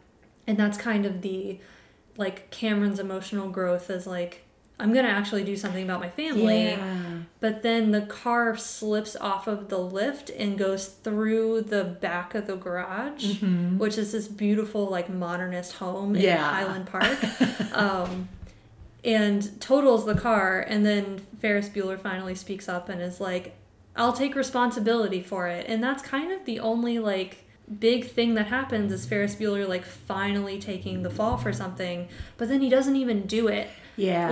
And that's kind of the, like, Cameron's emotional growth is like, I'm gonna actually do something about my family. Yeah. But then the car slips off of the lift and goes through the back of the garage, mm-hmm. which is this beautiful, like, modernist home yeah. in Highland Park. um, and totals the car. And then Ferris Bueller finally speaks up and is like, I'll take responsibility for it. And that's kind of the only, like, big thing that happens is Ferris Bueller, like, finally taking the fall for something. But then he doesn't even do it. Yeah.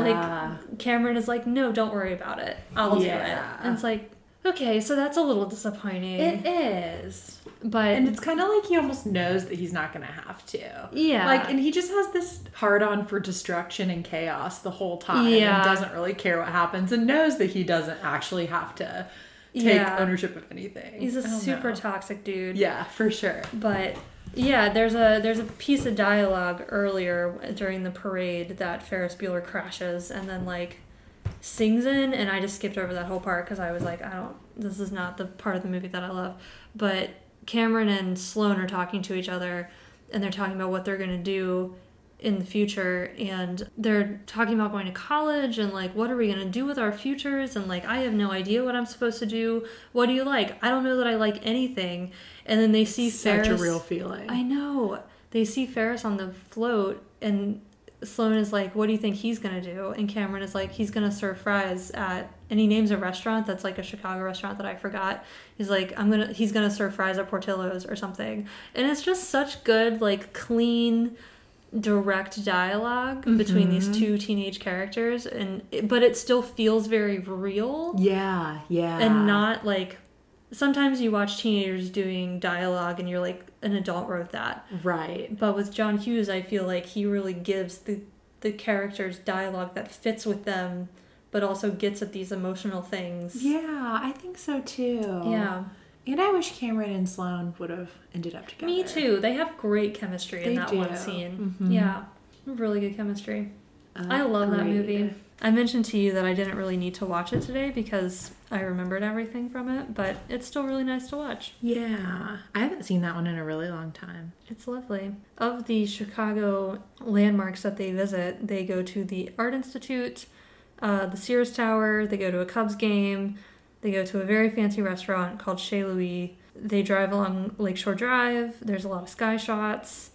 Like, Cameron is like, no, don't worry about it. I'll yeah. do it. And it's like, okay, so that's a little disappointing. It is. But... And it's kind of like he almost knows that he's not going to have to. Yeah. Like, and he just has this hard-on for destruction and chaos the whole time. Yeah. And doesn't really care what happens and knows that he doesn't actually have to... take yeah. ownership of anything. He's a super know. toxic dude. Yeah, for sure. But yeah, there's a there's a piece of dialogue earlier during the parade that Ferris Bueller crashes and then like sings in, and I just skipped over that whole part because I was like, I don't, this is not the part of the movie that I love. But Cameron and Sloane are talking to each other and they're talking about what they're going to do in the future, and they're talking about going to college and like, what are we going to do with our futures, and like, I have no idea what I'm supposed to do. What do you like? I don't know that I like anything. And then they see Ferris. Such a real feeling. I know. They see Ferris on the float and Sloane is like, what do you think he's going to do? And Cameron is like, he's going to serve fries at, and he names a restaurant that's like a Chicago restaurant that I forgot. He's like, I'm going to, he's going to serve fries at Portillo's or something. And it's just such good, like, clean, direct dialogue mm-hmm. between these two teenage characters, and but it still feels very real. Yeah, yeah. And not like, sometimes you watch teenagers doing dialogue and you're like, an adult wrote that. Right. But with John Hughes, I feel like he really gives the the characters dialogue that fits with them, but also gets at these emotional things. Yeah, I think so too. Yeah. And I wish Cameron and Sloane would have ended up together. Me too. They have great chemistry in they that do. one scene. Mm-hmm. Yeah. Really good chemistry. Uh, I love great. that movie. I mentioned to you that I didn't really need to watch it today because I remembered everything from it, but it's still really nice to watch. Yeah. I haven't seen that one in a really long time. It's lovely. Of the Chicago landmarks that they visit, they go to the Art Institute, uh, the Sears Tower, they go to a Cubs game, they go to a very fancy restaurant called Chez Louis. They drive along Lakeshore Drive. There's a lot of sky shots.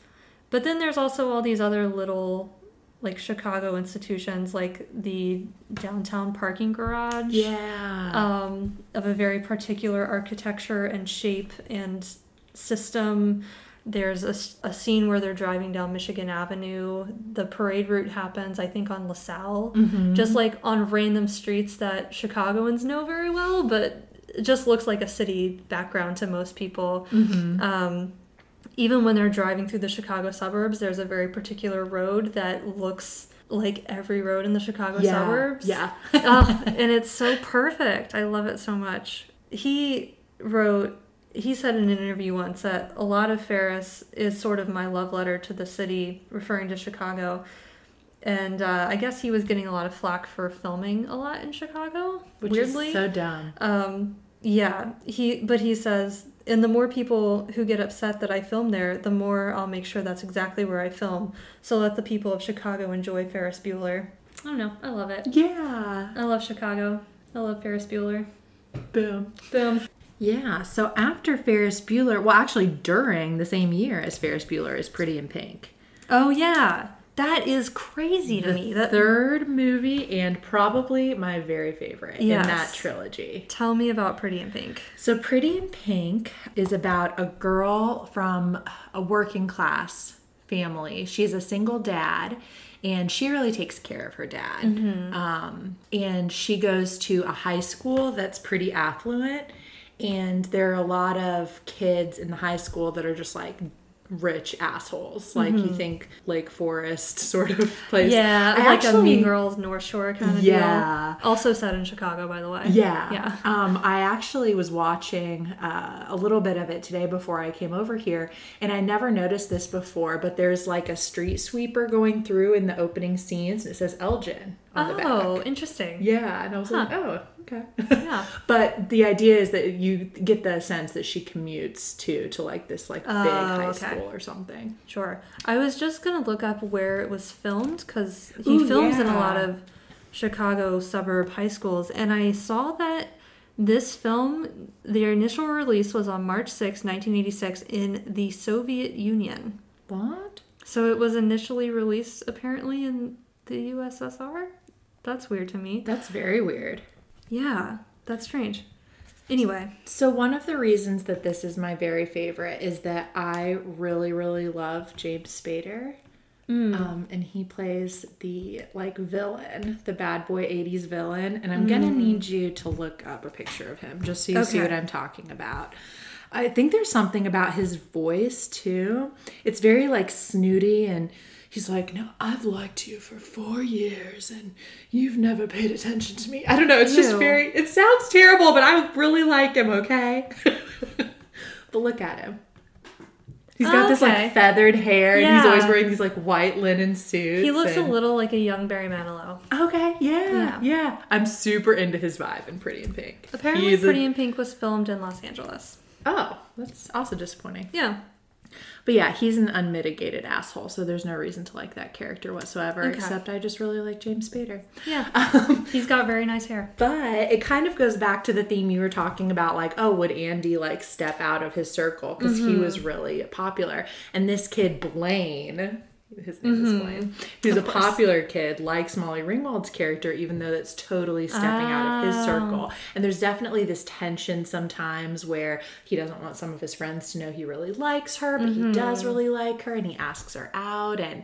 But then there's also all these other little, like, Chicago institutions, like the downtown parking garage. Yeah. Um, of a very particular architecture and shape and system. There's a, a scene where they're driving down Michigan Avenue. The parade route happens, I think, on LaSalle. Mm-hmm. Just like on random streets that Chicagoans know very well, but it just looks like a city background to most people. Mm-hmm. Um, even when they're driving through the Chicago suburbs, there's a very particular road that looks like every road in the Chicago yeah. suburbs. Yeah. uh, and it's so perfect. I love it so much. He wrote... He said in an interview once that a lot of Ferris is sort of my love letter to the city, referring to Chicago. And uh, I guess he was getting a lot of flack for filming a lot in Chicago, which weirdly. is so dumb. Um, yeah, he. But he says, and the more people who get upset that I film there, the more I'll make sure that's exactly where I film. So let the people of Chicago enjoy Ferris Bueller. I don't know. I love it. Yeah. I love Chicago. I love Ferris Bueller. Boom. Boom. Yeah, so after Ferris Bueller, well, actually during the same year as Ferris Bueller is Pretty in Pink. Oh, yeah. That is crazy to the me. The third movie and probably my very favorite yes. in that trilogy. Tell me about Pretty in Pink. So Pretty in Pink is about a girl from a working class family. She's a single dad, and she really takes care of her dad. Mm-hmm. Um, and she goes to a high school that's pretty affluent. And there are a lot of kids in the high school that are just like rich assholes. Like mm-hmm. you think Lake Forest sort of place. Yeah, I like actually, a Mean Girls, North Shore kind of yeah. deal. Also set in Chicago, by the way. Yeah. yeah. Um, I actually was watching uh, a little bit of it today before I came over here. And I never noticed this before, but there's like a street sweeper going through in the opening scenes. And it says Elgin on oh, the back. Oh, interesting. Yeah. And I was huh. like, oh. Okay. Yeah. But the idea is that you get the sense that she commutes to to like this like big uh, high okay. school or something. Sure. I was just gonna look up where it was filmed because he Ooh, films yeah. in a lot of Chicago suburb high schools, and I saw that this film, their initial release was on March sixth, nineteen eighty-six, in the Soviet Union. What? So it was initially released apparently in the U S S R. That's weird to me. That's very weird. Yeah, that's strange. Anyway. So one of the reasons that this is my very favorite is that I really, really love James Spader. Mm. Um, and he plays the, like, villain, the bad boy eighties villain. And I'm mm. going to need you to look up a picture of him just so you okay. see what I'm talking about. I think there's something about his voice, too. It's very, like, snooty and... He's like, no, I've liked you for four years and you've never paid attention to me. I don't know. It's Ew. just very, it sounds terrible, but I really like him, okay? But look at him. He's got oh, okay. this like feathered hair yeah. and he's always wearing these like white linen suits. He looks and... a little like a young Barry Manilow. Okay. Yeah, yeah. Yeah. I'm super into his vibe in Pretty in Pink. Apparently he's Pretty a... in Pink was filmed in Los Angeles. Oh, that's also disappointing. Yeah. But yeah, he's an unmitigated asshole, so there's no reason to like that character whatsoever, okay. except I just really like James Spader. Yeah, um, he's got very nice hair. But it kind of goes back to the theme you were talking about, like, oh, would Andy, like, step out of his circle? Because mm-hmm. he was really popular. And this kid, Blaine, his name mm-hmm. is Blaine, who's of a course. popular kid, likes Molly Ringwald's character, even though that's totally stepping oh. out of his circle. And there's definitely this tension sometimes where he doesn't want some of his friends to know he really likes her, but mm-hmm. he does really like her, and he asks her out. And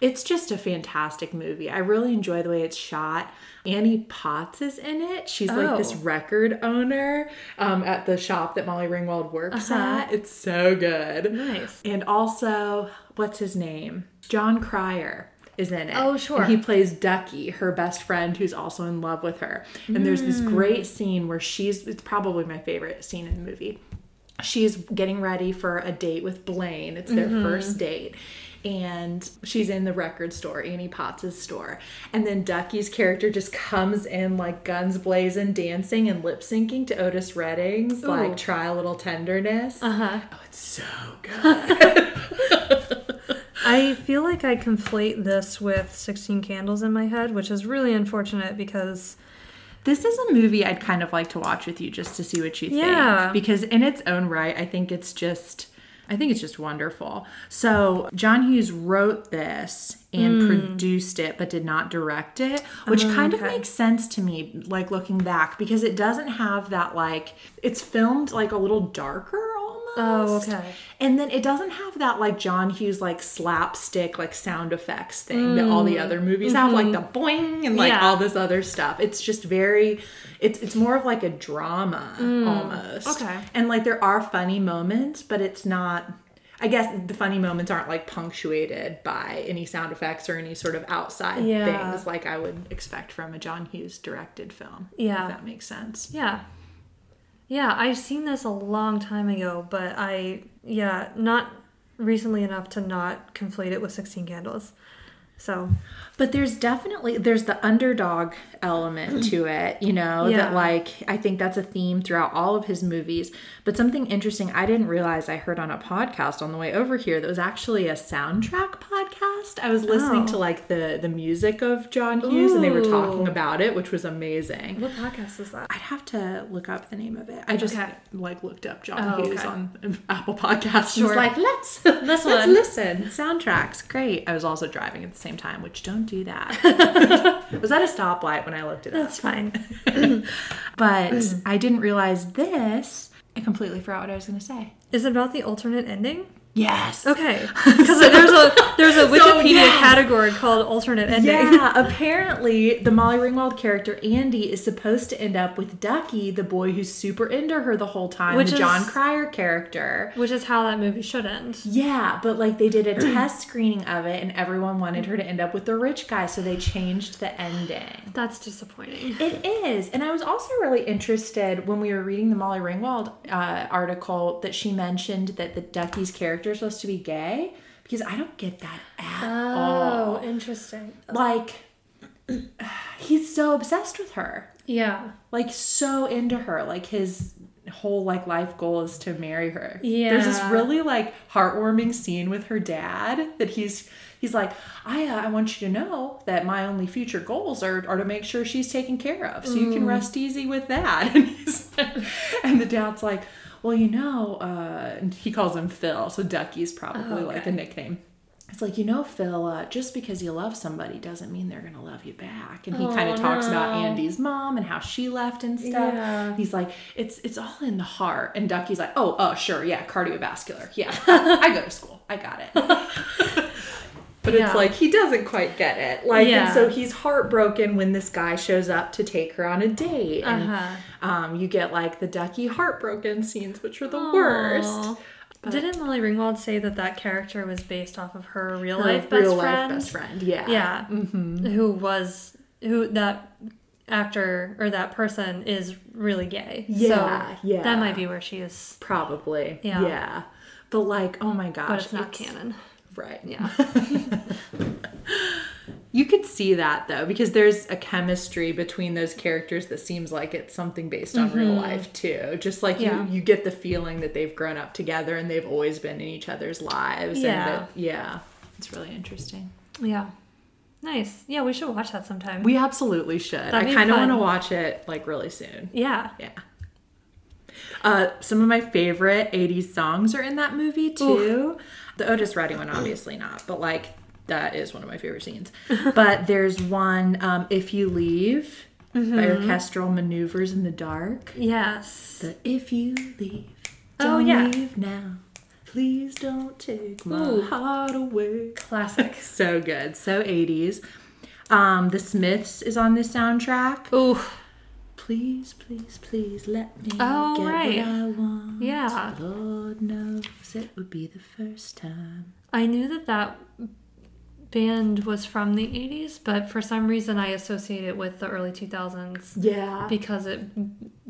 it's just a fantastic movie. I really enjoy the way it's shot. Annie Potts is in it. She's oh. like this record owner um, at the shop that Molly Ringwald works uh-huh. at. It's so good. Nice. And also, what's his name? John Cryer is in it. Oh, sure. And he plays Ducky, her best friend, who's also in love with her. And mm. there's this great scene where she's, it's probably my favorite scene in the movie. She's getting ready for a date with Blaine. It's their mm-hmm. first date. And she's in the record store, Annie Potts' store. And then Ducky's character just comes in like guns blazing, dancing and lip syncing to Otis Redding's Ooh. like Try a Little Tenderness. Uh-huh. Oh, it's so good. I feel like I conflate this with sixteen candles in my head, which is really unfortunate because... This is a movie I'd kind of like to watch with you just to see what you yeah. think. Because in its own right, I think it's just... I think it's just wonderful. So John Hughes wrote this and mm. produced it, but did not direct it, which um, kind okay. of makes sense to me, like looking back, because it doesn't have that like, it's filmed like a little darker almost. Oh, okay. And then it doesn't have that, like, John Hughes, like, slapstick, like, sound effects thing mm. that all the other movies mm-hmm. have, like, the boing and, like, yeah. all this other stuff. It's just very, it's it's more of, like, a drama, mm. almost. Okay. And, like, there are funny moments, but it's not, I guess the funny moments aren't, like, punctuated by any sound effects or any sort of outside yeah. things like I would expect from a John Hughes-directed film. Yeah. If that makes sense. Yeah. Yeah, I've seen this a long time ago, but I, yeah, not recently enough to not conflate it with sixteen Candles. So, but there's definitely, there's the underdog element to it, you know, yeah. that, like, I think that's a theme throughout all of his movies. But something interesting I didn't realize I heard on a podcast on the way over here that was actually a soundtrack podcast. I was listening oh. to, like, the, the music of John Hughes Ooh. And they were talking about it, which was amazing. What podcast was that? I'd have to look up the name of it. I just, okay. like, looked up John oh, Hughes okay. on Apple Podcasts. Sure. I was like, let's, let's, let's listen. Soundtracks, great. I was also driving at the same time, which don't do that. Was that a stoplight when I looked it That's up? That's fine. But I didn't realize this. I completely forgot what I was going to say. Is it about the alternate ending? Yes. Okay. Because so, there's a there's a Wikipedia so, yes. category called alternate ending. Yeah. Apparently, the Molly Ringwald character Andy is supposed to end up with Ducky, the boy who's super into her the whole time, which the is, John Cryer character. Which is how that movie should end. Yeah, but, like, they did a test screening of it, and everyone wanted her to end up with the rich guy, so they changed the ending. That's disappointing. It is, and I was also really interested when we were reading the Molly Ringwald uh, article that she mentioned that the Ducky's character. Are supposed to be gay, because I don't get that at oh, all. Oh, interesting. Like, he's so obsessed with her. Yeah. Like, so into her. Like, his whole, like, life goal is to marry her. Yeah. There's this really, like, heartwarming scene with her dad that he's he's like, I uh, I want you to know that my only future goals are, are to make sure she's taken care of, so mm. you can rest easy with that. And, he's, and the dad's like, well, you know, uh, he calls him Phil, so Ducky's probably oh, okay. like the nickname. It's like, you know, Phil, uh, just because you love somebody doesn't mean they're going to love you back. And he oh, kind of talks no. about Andy's mom and how she left and stuff. Yeah. He's like, it's it's all in the heart. And Ducky's like, oh, oh, sure, yeah, cardiovascular. Yeah, I go to school. I got it. But yeah. it's like, he doesn't quite get it. Like, yeah. and so he's heartbroken when this guy shows up to take her on a date. And uh-huh. um, you get, like, the Ducky heartbroken scenes, which are the Aww. Worst. But didn't Molly Ringwald say that that character was based off of her real her life best real friend? Real life best friend, yeah. Yeah. Mm-hmm. Who was, who that actor or that person is really gay. Yeah, so yeah. that might be where she is. Probably. Yeah. yeah. But, like, oh my gosh. But it's not it's, canon. Right. Yeah. You could see that, though, because there's a chemistry between those characters that seems like it's something based on mm-hmm. real life, too. Just like yeah. you, you get the feeling that they've grown up together and they've always been in each other's lives. Yeah. And that, yeah. It's really interesting. Yeah. Nice. Yeah, we should watch that sometime. We absolutely should. That'd I kind of want to watch it, like, really soon. Yeah. Yeah. Uh, some of my favorite eighties songs are in that movie, too. Ooh. The Otis Redding one, obviously not, but, like, that is one of my favorite scenes. But there's one, um, If You Leave, mm-hmm. by Orchestral Maneuvers in the Dark. Yes. The If You Leave, don't oh, yeah. leave now. Please don't take my Ooh. Heart away. Classic. So good. So eighties. Um, The Smiths is on this soundtrack. Ooh. Please, please, please let me oh, get right. what I want. Yeah. Lord knows it would be the first time. I knew that that band was from the eighties, but for some reason I associate it with the early two thousands. Yeah. Because it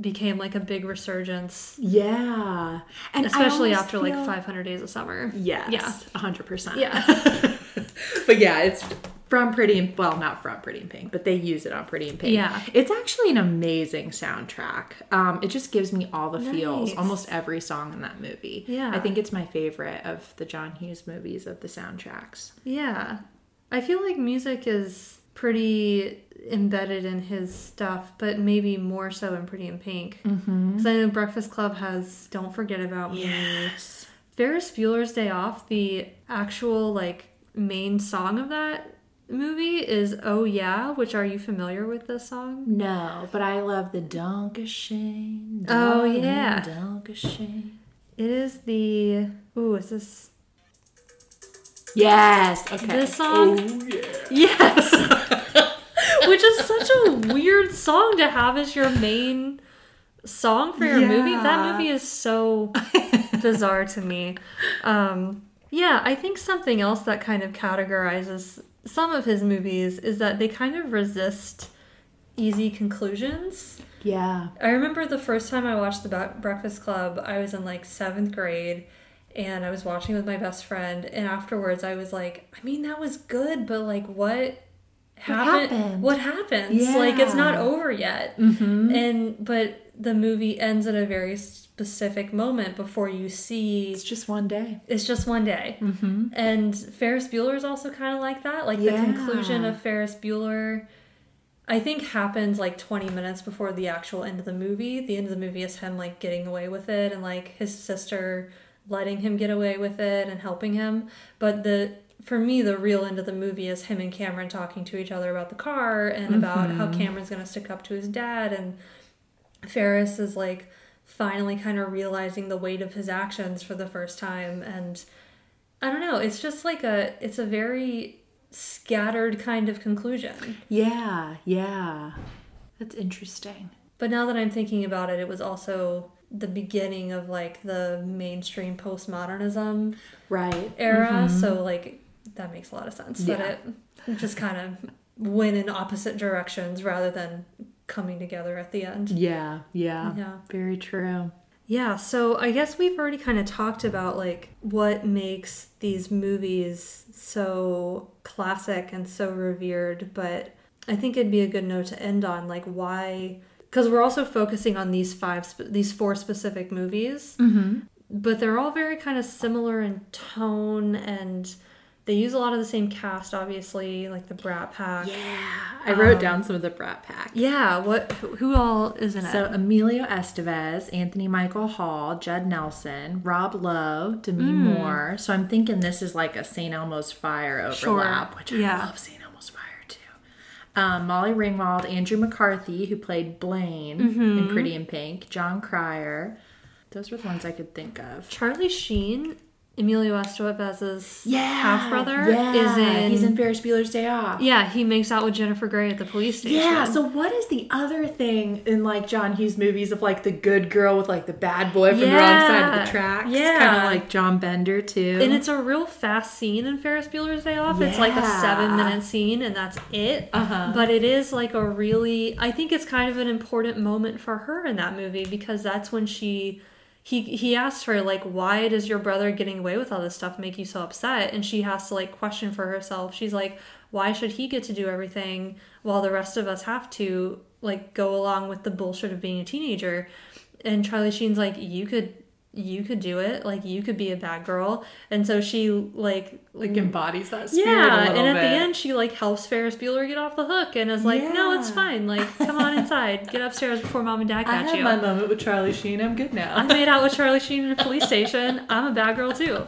became, like, a big resurgence. Yeah. And especially after, feel... like, five hundred Days of Summer. Yes. Yeah. one hundred percent. Yeah. But yeah, it's... From Pretty in, well, not from Pretty in Pink, but they use it on Pretty in Pink. Yeah. It's actually an amazing soundtrack. Um, it just gives me all the nice. Feels, almost every song in that movie. Yeah. I think it's my favorite of the John Hughes movies of the soundtracks. Yeah. I feel like music is pretty embedded in his stuff, but maybe more so in Pretty in Pink. Mm-hmm. So I know Breakfast Club has Don't Forget About Me. Yes. Ferris Bueller's Day Off, the actual, like, main song of that movie is Oh Yeah, which are you familiar with this song? No, but I love the Don't Get Shamed. Oh yeah. Don't Get Shamed. It is the... Ooh, is this... Yes! Okay. This song? Oh, yeah. Yes! Which is such a weird song to have as your main song for your yeah. movie. That movie is so bizarre to me. Um, yeah, I think something else that kind of categorizes some of his movies is that they kind of resist easy conclusions. Yeah. I remember the first time I watched The Breakfast Club, I was in like seventh grade, and I was watching with my best friend, and afterwards I was like, I mean, that was good, but like, what happened? What happened? What happens? Yeah. Like, it's not over yet. Mm-hmm. And, but the movie ends at a very specific moment before you see... It's just one day. It's just one day. Mm-hmm. And Ferris Bueller is also kind of like that. Like, yeah. the conclusion of Ferris Bueller... I think happens like twenty minutes before the actual end of the movie. The end of the movie is him like getting away with it and like his sister letting him get away with it and helping him. But the for me, the real end of the movie is him and Cameron talking to each other about the car and mm-hmm. about how Cameron's going to stick up to his dad. And Ferris is like finally kind of realizing the weight of his actions for the first time. And I don't know, it's just like a, it's a very... scattered kind of conclusion. Yeah, yeah. That's interesting. But now that I'm thinking about it, it was also the beginning of like the mainstream postmodernism right. era. Mm-hmm. So like that makes a lot of sense yeah. that it just kind of went in opposite directions rather than coming together at the end. Yeah, yeah. Yeah. Very true. Yeah, so I guess we've already kind of talked about, like, what makes these movies so classic and so revered, but I think it'd be a good note to end on, like, why... Because we're also focusing on these five, spe- these four specific movies, mm-hmm. but they're all very kind of similar in tone, and they use a lot of the same cast, obviously, like the Brat Pack. Yeah, I um, wrote down some of the Brat Pack. Yeah, what? Who, who all is in it? So Emilio Estevez, Anthony Michael Hall, Judd Nelson, Rob Lowe, Demi mm. Moore. So I'm thinking this is like a Saint Elmo's Fire overlap, sure. which I yeah. love Saint Elmo's Fire too. Um, Molly Ringwald, Andrew McCarthy, who played Blaine mm-hmm. in Pretty in Pink, John Cryer. Those were the ones I could think of. Charlie Sheen. Emilio Estevez's yeah, half-brother yeah. is in... He's in Ferris Bueller's Day Off. Yeah, he makes out with Jennifer Grey at the police station. Yeah, so what is the other thing in, like, John Hughes movies of, like, the good girl with, like, the bad boy from yeah. the wrong side of the tracks? Yeah. Kind of like John Bender, too. And it's a real fast scene in Ferris Bueller's Day Off. Yeah. It's, like, a seven-minute scene, and that's it. Uh-huh. But it is, like, a really... I think it's kind of an important moment for her in that movie because that's when she... He he asks her, like, why does your brother getting away with all this stuff make you so upset? And she has to, like, question for herself. She's like, why should he get to do everything while the rest of us have to, like, go along with the bullshit of being a teenager? And Charlie Sheen's like, you could... you could do it, like you could be a bad girl. And so she like like embodies that spirit yeah, a little bit. Yeah, and at the end she like helps Ferris Bueller get off the hook and is like, yeah. no, it's fine. Like, come on inside. Get upstairs before mom and dad catch you. I had my moment with Charlie Sheen. I'm good now. I made out with Charlie Sheen in a police station. I'm a bad girl too.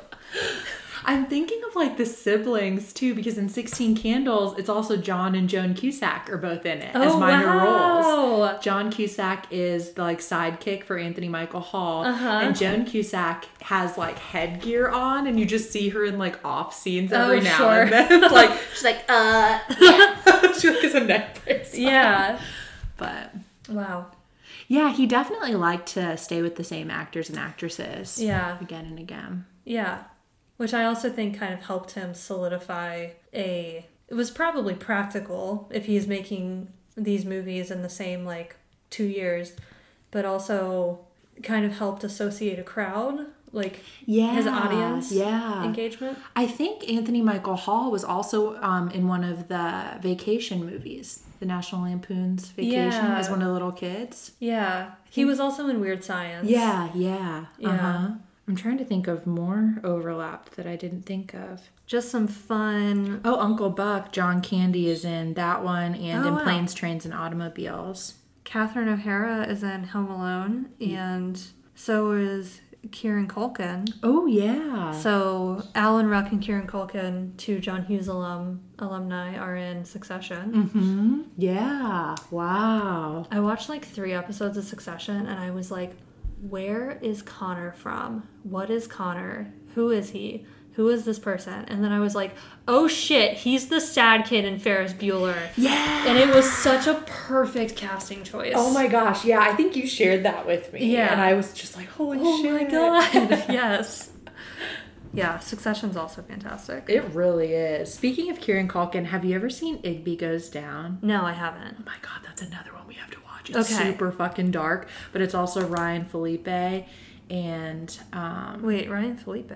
I'm thinking of like the siblings too because in sixteen Candles, it's also John and Joan Cusack are both in it oh, as minor wow. roles. John Cusack is the like sidekick for Anthony Michael Hall uh-huh. and Joan Cusack has like headgear on and you just see her in like off scenes every oh, now sure. and then. Like she's like, uh. Yeah. She like is a neck brace on. Yeah. But. Wow. Yeah, he definitely liked to stay with the same actors and actresses. Yeah. Again and again. Yeah. Which I also think kind of helped him solidify a... It was probably practical if he's making these movies in the same, like, two years. But also kind of helped associate a crowd. Like, yeah, his audience yeah. engagement. I think Anthony Michael Hall was also um, in one of the vacation movies. The National Lampoon's Vacation yeah. as one of the little kids. Yeah. He, he was also in Weird Science. Yeah, yeah. Yeah. Uh-huh. I'm trying to think of more overlap that I didn't think of. Just some fun. Oh, Uncle Buck. John Candy is in that one and oh, in wow. Planes, Trains, and Automobiles. Catherine O'Hara is in Home Alone and so is Kieran Culkin. Oh, yeah. So Alan Ruck and Kieran Culkin, two John Hughes alum alumni, are in Succession. Mm-hmm. Yeah. Wow. I watched like three episodes of Succession and I was like, where is Connor from? What is Connor? Who is he? Who is this person? And then I was like, oh shit, he's the sad kid in Ferris Bueller. Yeah. And it was such a perfect casting choice. Oh my gosh. Yeah, I think you shared that with me. Yeah. And I was just like, holy oh shit. Oh my God. Yes. Yeah, Succession's also fantastic. It really is. Speaking of Kieran Culkin, have you ever seen Igby Goes Down? No, I haven't. Oh my God, that's another one we have to watch. It's okay. Super fucking dark, but it's also Ryan Felipe and... Um, Wait, Ryan Felipe?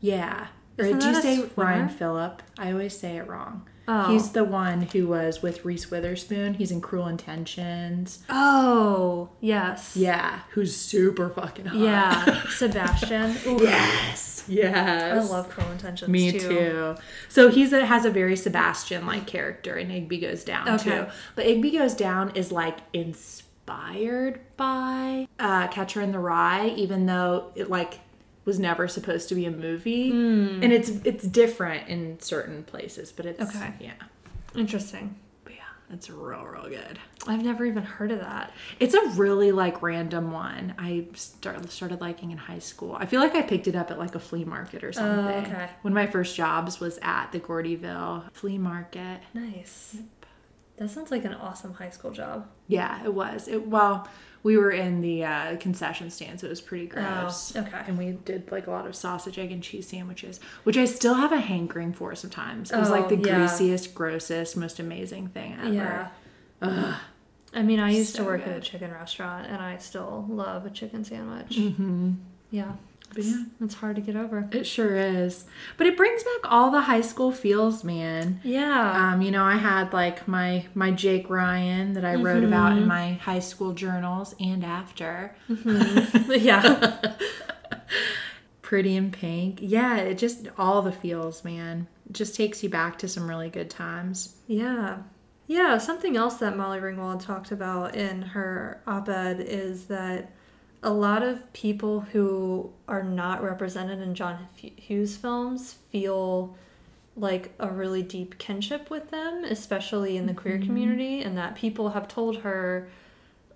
Yeah. Or did you say Ryan Phillip? I always say it wrong. Oh. He's the one who was with Reese Witherspoon. He's in Cruel Intentions. Oh, yes. Yeah, who's super fucking hot. Yeah, Sebastian. Yes, yes. I love Cruel Intentions, Me too. Me too. So he has a very Sebastian-like character in Igby Goes Down, okay. too. But Igby Goes Down is, like, inspired by uh, Catcher in the Rye, even though it, like... was never supposed to be a movie. Mm. And it's it's different in certain places, but it's... Okay. Yeah. Interesting. But yeah, it's real, real good. I've never even heard of that. It's a really, like, random one. I start, started liking in high school. I feel like I picked it up at, like, a flea market or something. Oh, okay. One of my first jobs was at the Gordyville flea market. Nice. Yep. That sounds like an awesome high school job. Yeah, it was. It well... We were in the uh, concession stand, so it was pretty gross. Oh, okay. And we did, like, a lot of sausage, egg, and cheese sandwiches, which I still have a hankering for sometimes. It was, oh, like, the yeah. greasiest, grossest, most amazing thing ever. Yeah. Ugh. I mean, I used so to work good. at a chicken restaurant, and I still love a chicken sandwich. Mm-hmm. Yeah. But yeah, it's hard to get over. It sure is. But it brings back all the high school feels, man. Yeah. Um, you know, I had, like, my, my Jake Ryan that I mm-hmm. wrote about in my high school journals and after. Mm-hmm. Yeah. Pretty in Pink. Yeah, it just, all the feels, man. It just takes you back to some really good times. Yeah. Yeah, something else that Molly Ringwald talked about in her op-ed is that a lot of people who are not represented in John Hughes films feel like a really deep kinship with them, especially in the queer mm-hmm. community, and that people have told her,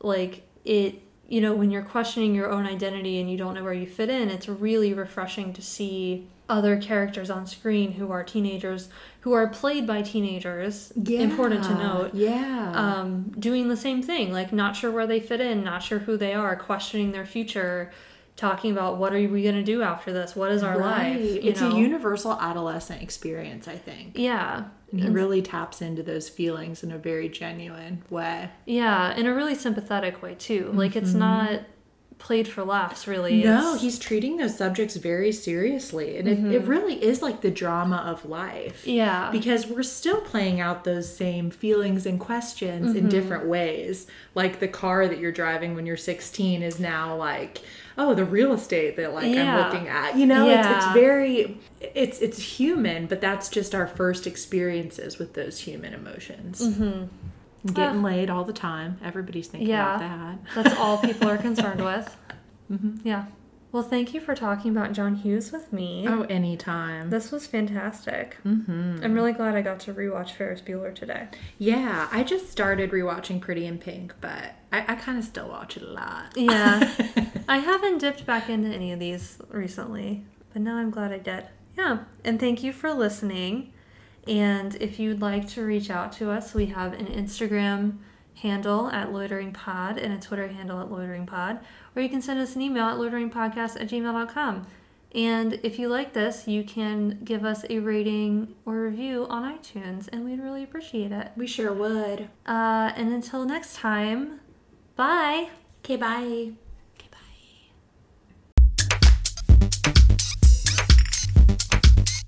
like, it, you know, when you're questioning your own identity and you don't know where you fit in, it's really refreshing to see other characters on screen who are teenagers, who are played by teenagers, yeah, important to note, yeah, um, doing the same thing, like, not sure where they fit in, not sure who they are, questioning their future, talking about what are we going to do after this, what is our right. life, you it's know? A universal adolescent experience, I think. Yeah. And he really taps into those feelings in a very genuine way. Yeah, in a really sympathetic way, too. Like, mm-hmm. it's not... played for laughs, really. No, it's... he's treating those subjects very seriously. And mm-hmm. it, it really is like the drama of life. Yeah. Because we're still playing out those same feelings and questions mm-hmm. in different ways. Like the car that you're driving when you're sixteen is now like, oh, the real estate that like yeah. I'm looking at. You know, yeah. it's, it's very, it's it's human, but that's just our first experiences with those human emotions. Mm-hmm. Getting uh, laid all the time. Everybody's thinking yeah, about that. That's all people are concerned with. Mm-hmm. Yeah. Well, thank you for talking about John Hughes with me. Oh, anytime. This was fantastic. Mm-hmm. I'm really glad I got to rewatch Ferris Bueller today. Yeah, I just started rewatching Pretty in Pink, but I, I kind of still watch it a lot. Yeah. I haven't dipped back into any of these recently, but now I'm glad I did. Yeah. And thank you for listening. And if you'd like to reach out to us, we have an Instagram handle at loiteringpod and a Twitter handle at loiteringpod. Or you can send us an email at loiteringpodcast at gmail dot com. And if you like this, you can give us a rating or review on iTunes, and we'd really appreciate it. We sure would. Uh, and until next time, bye. Okay, bye.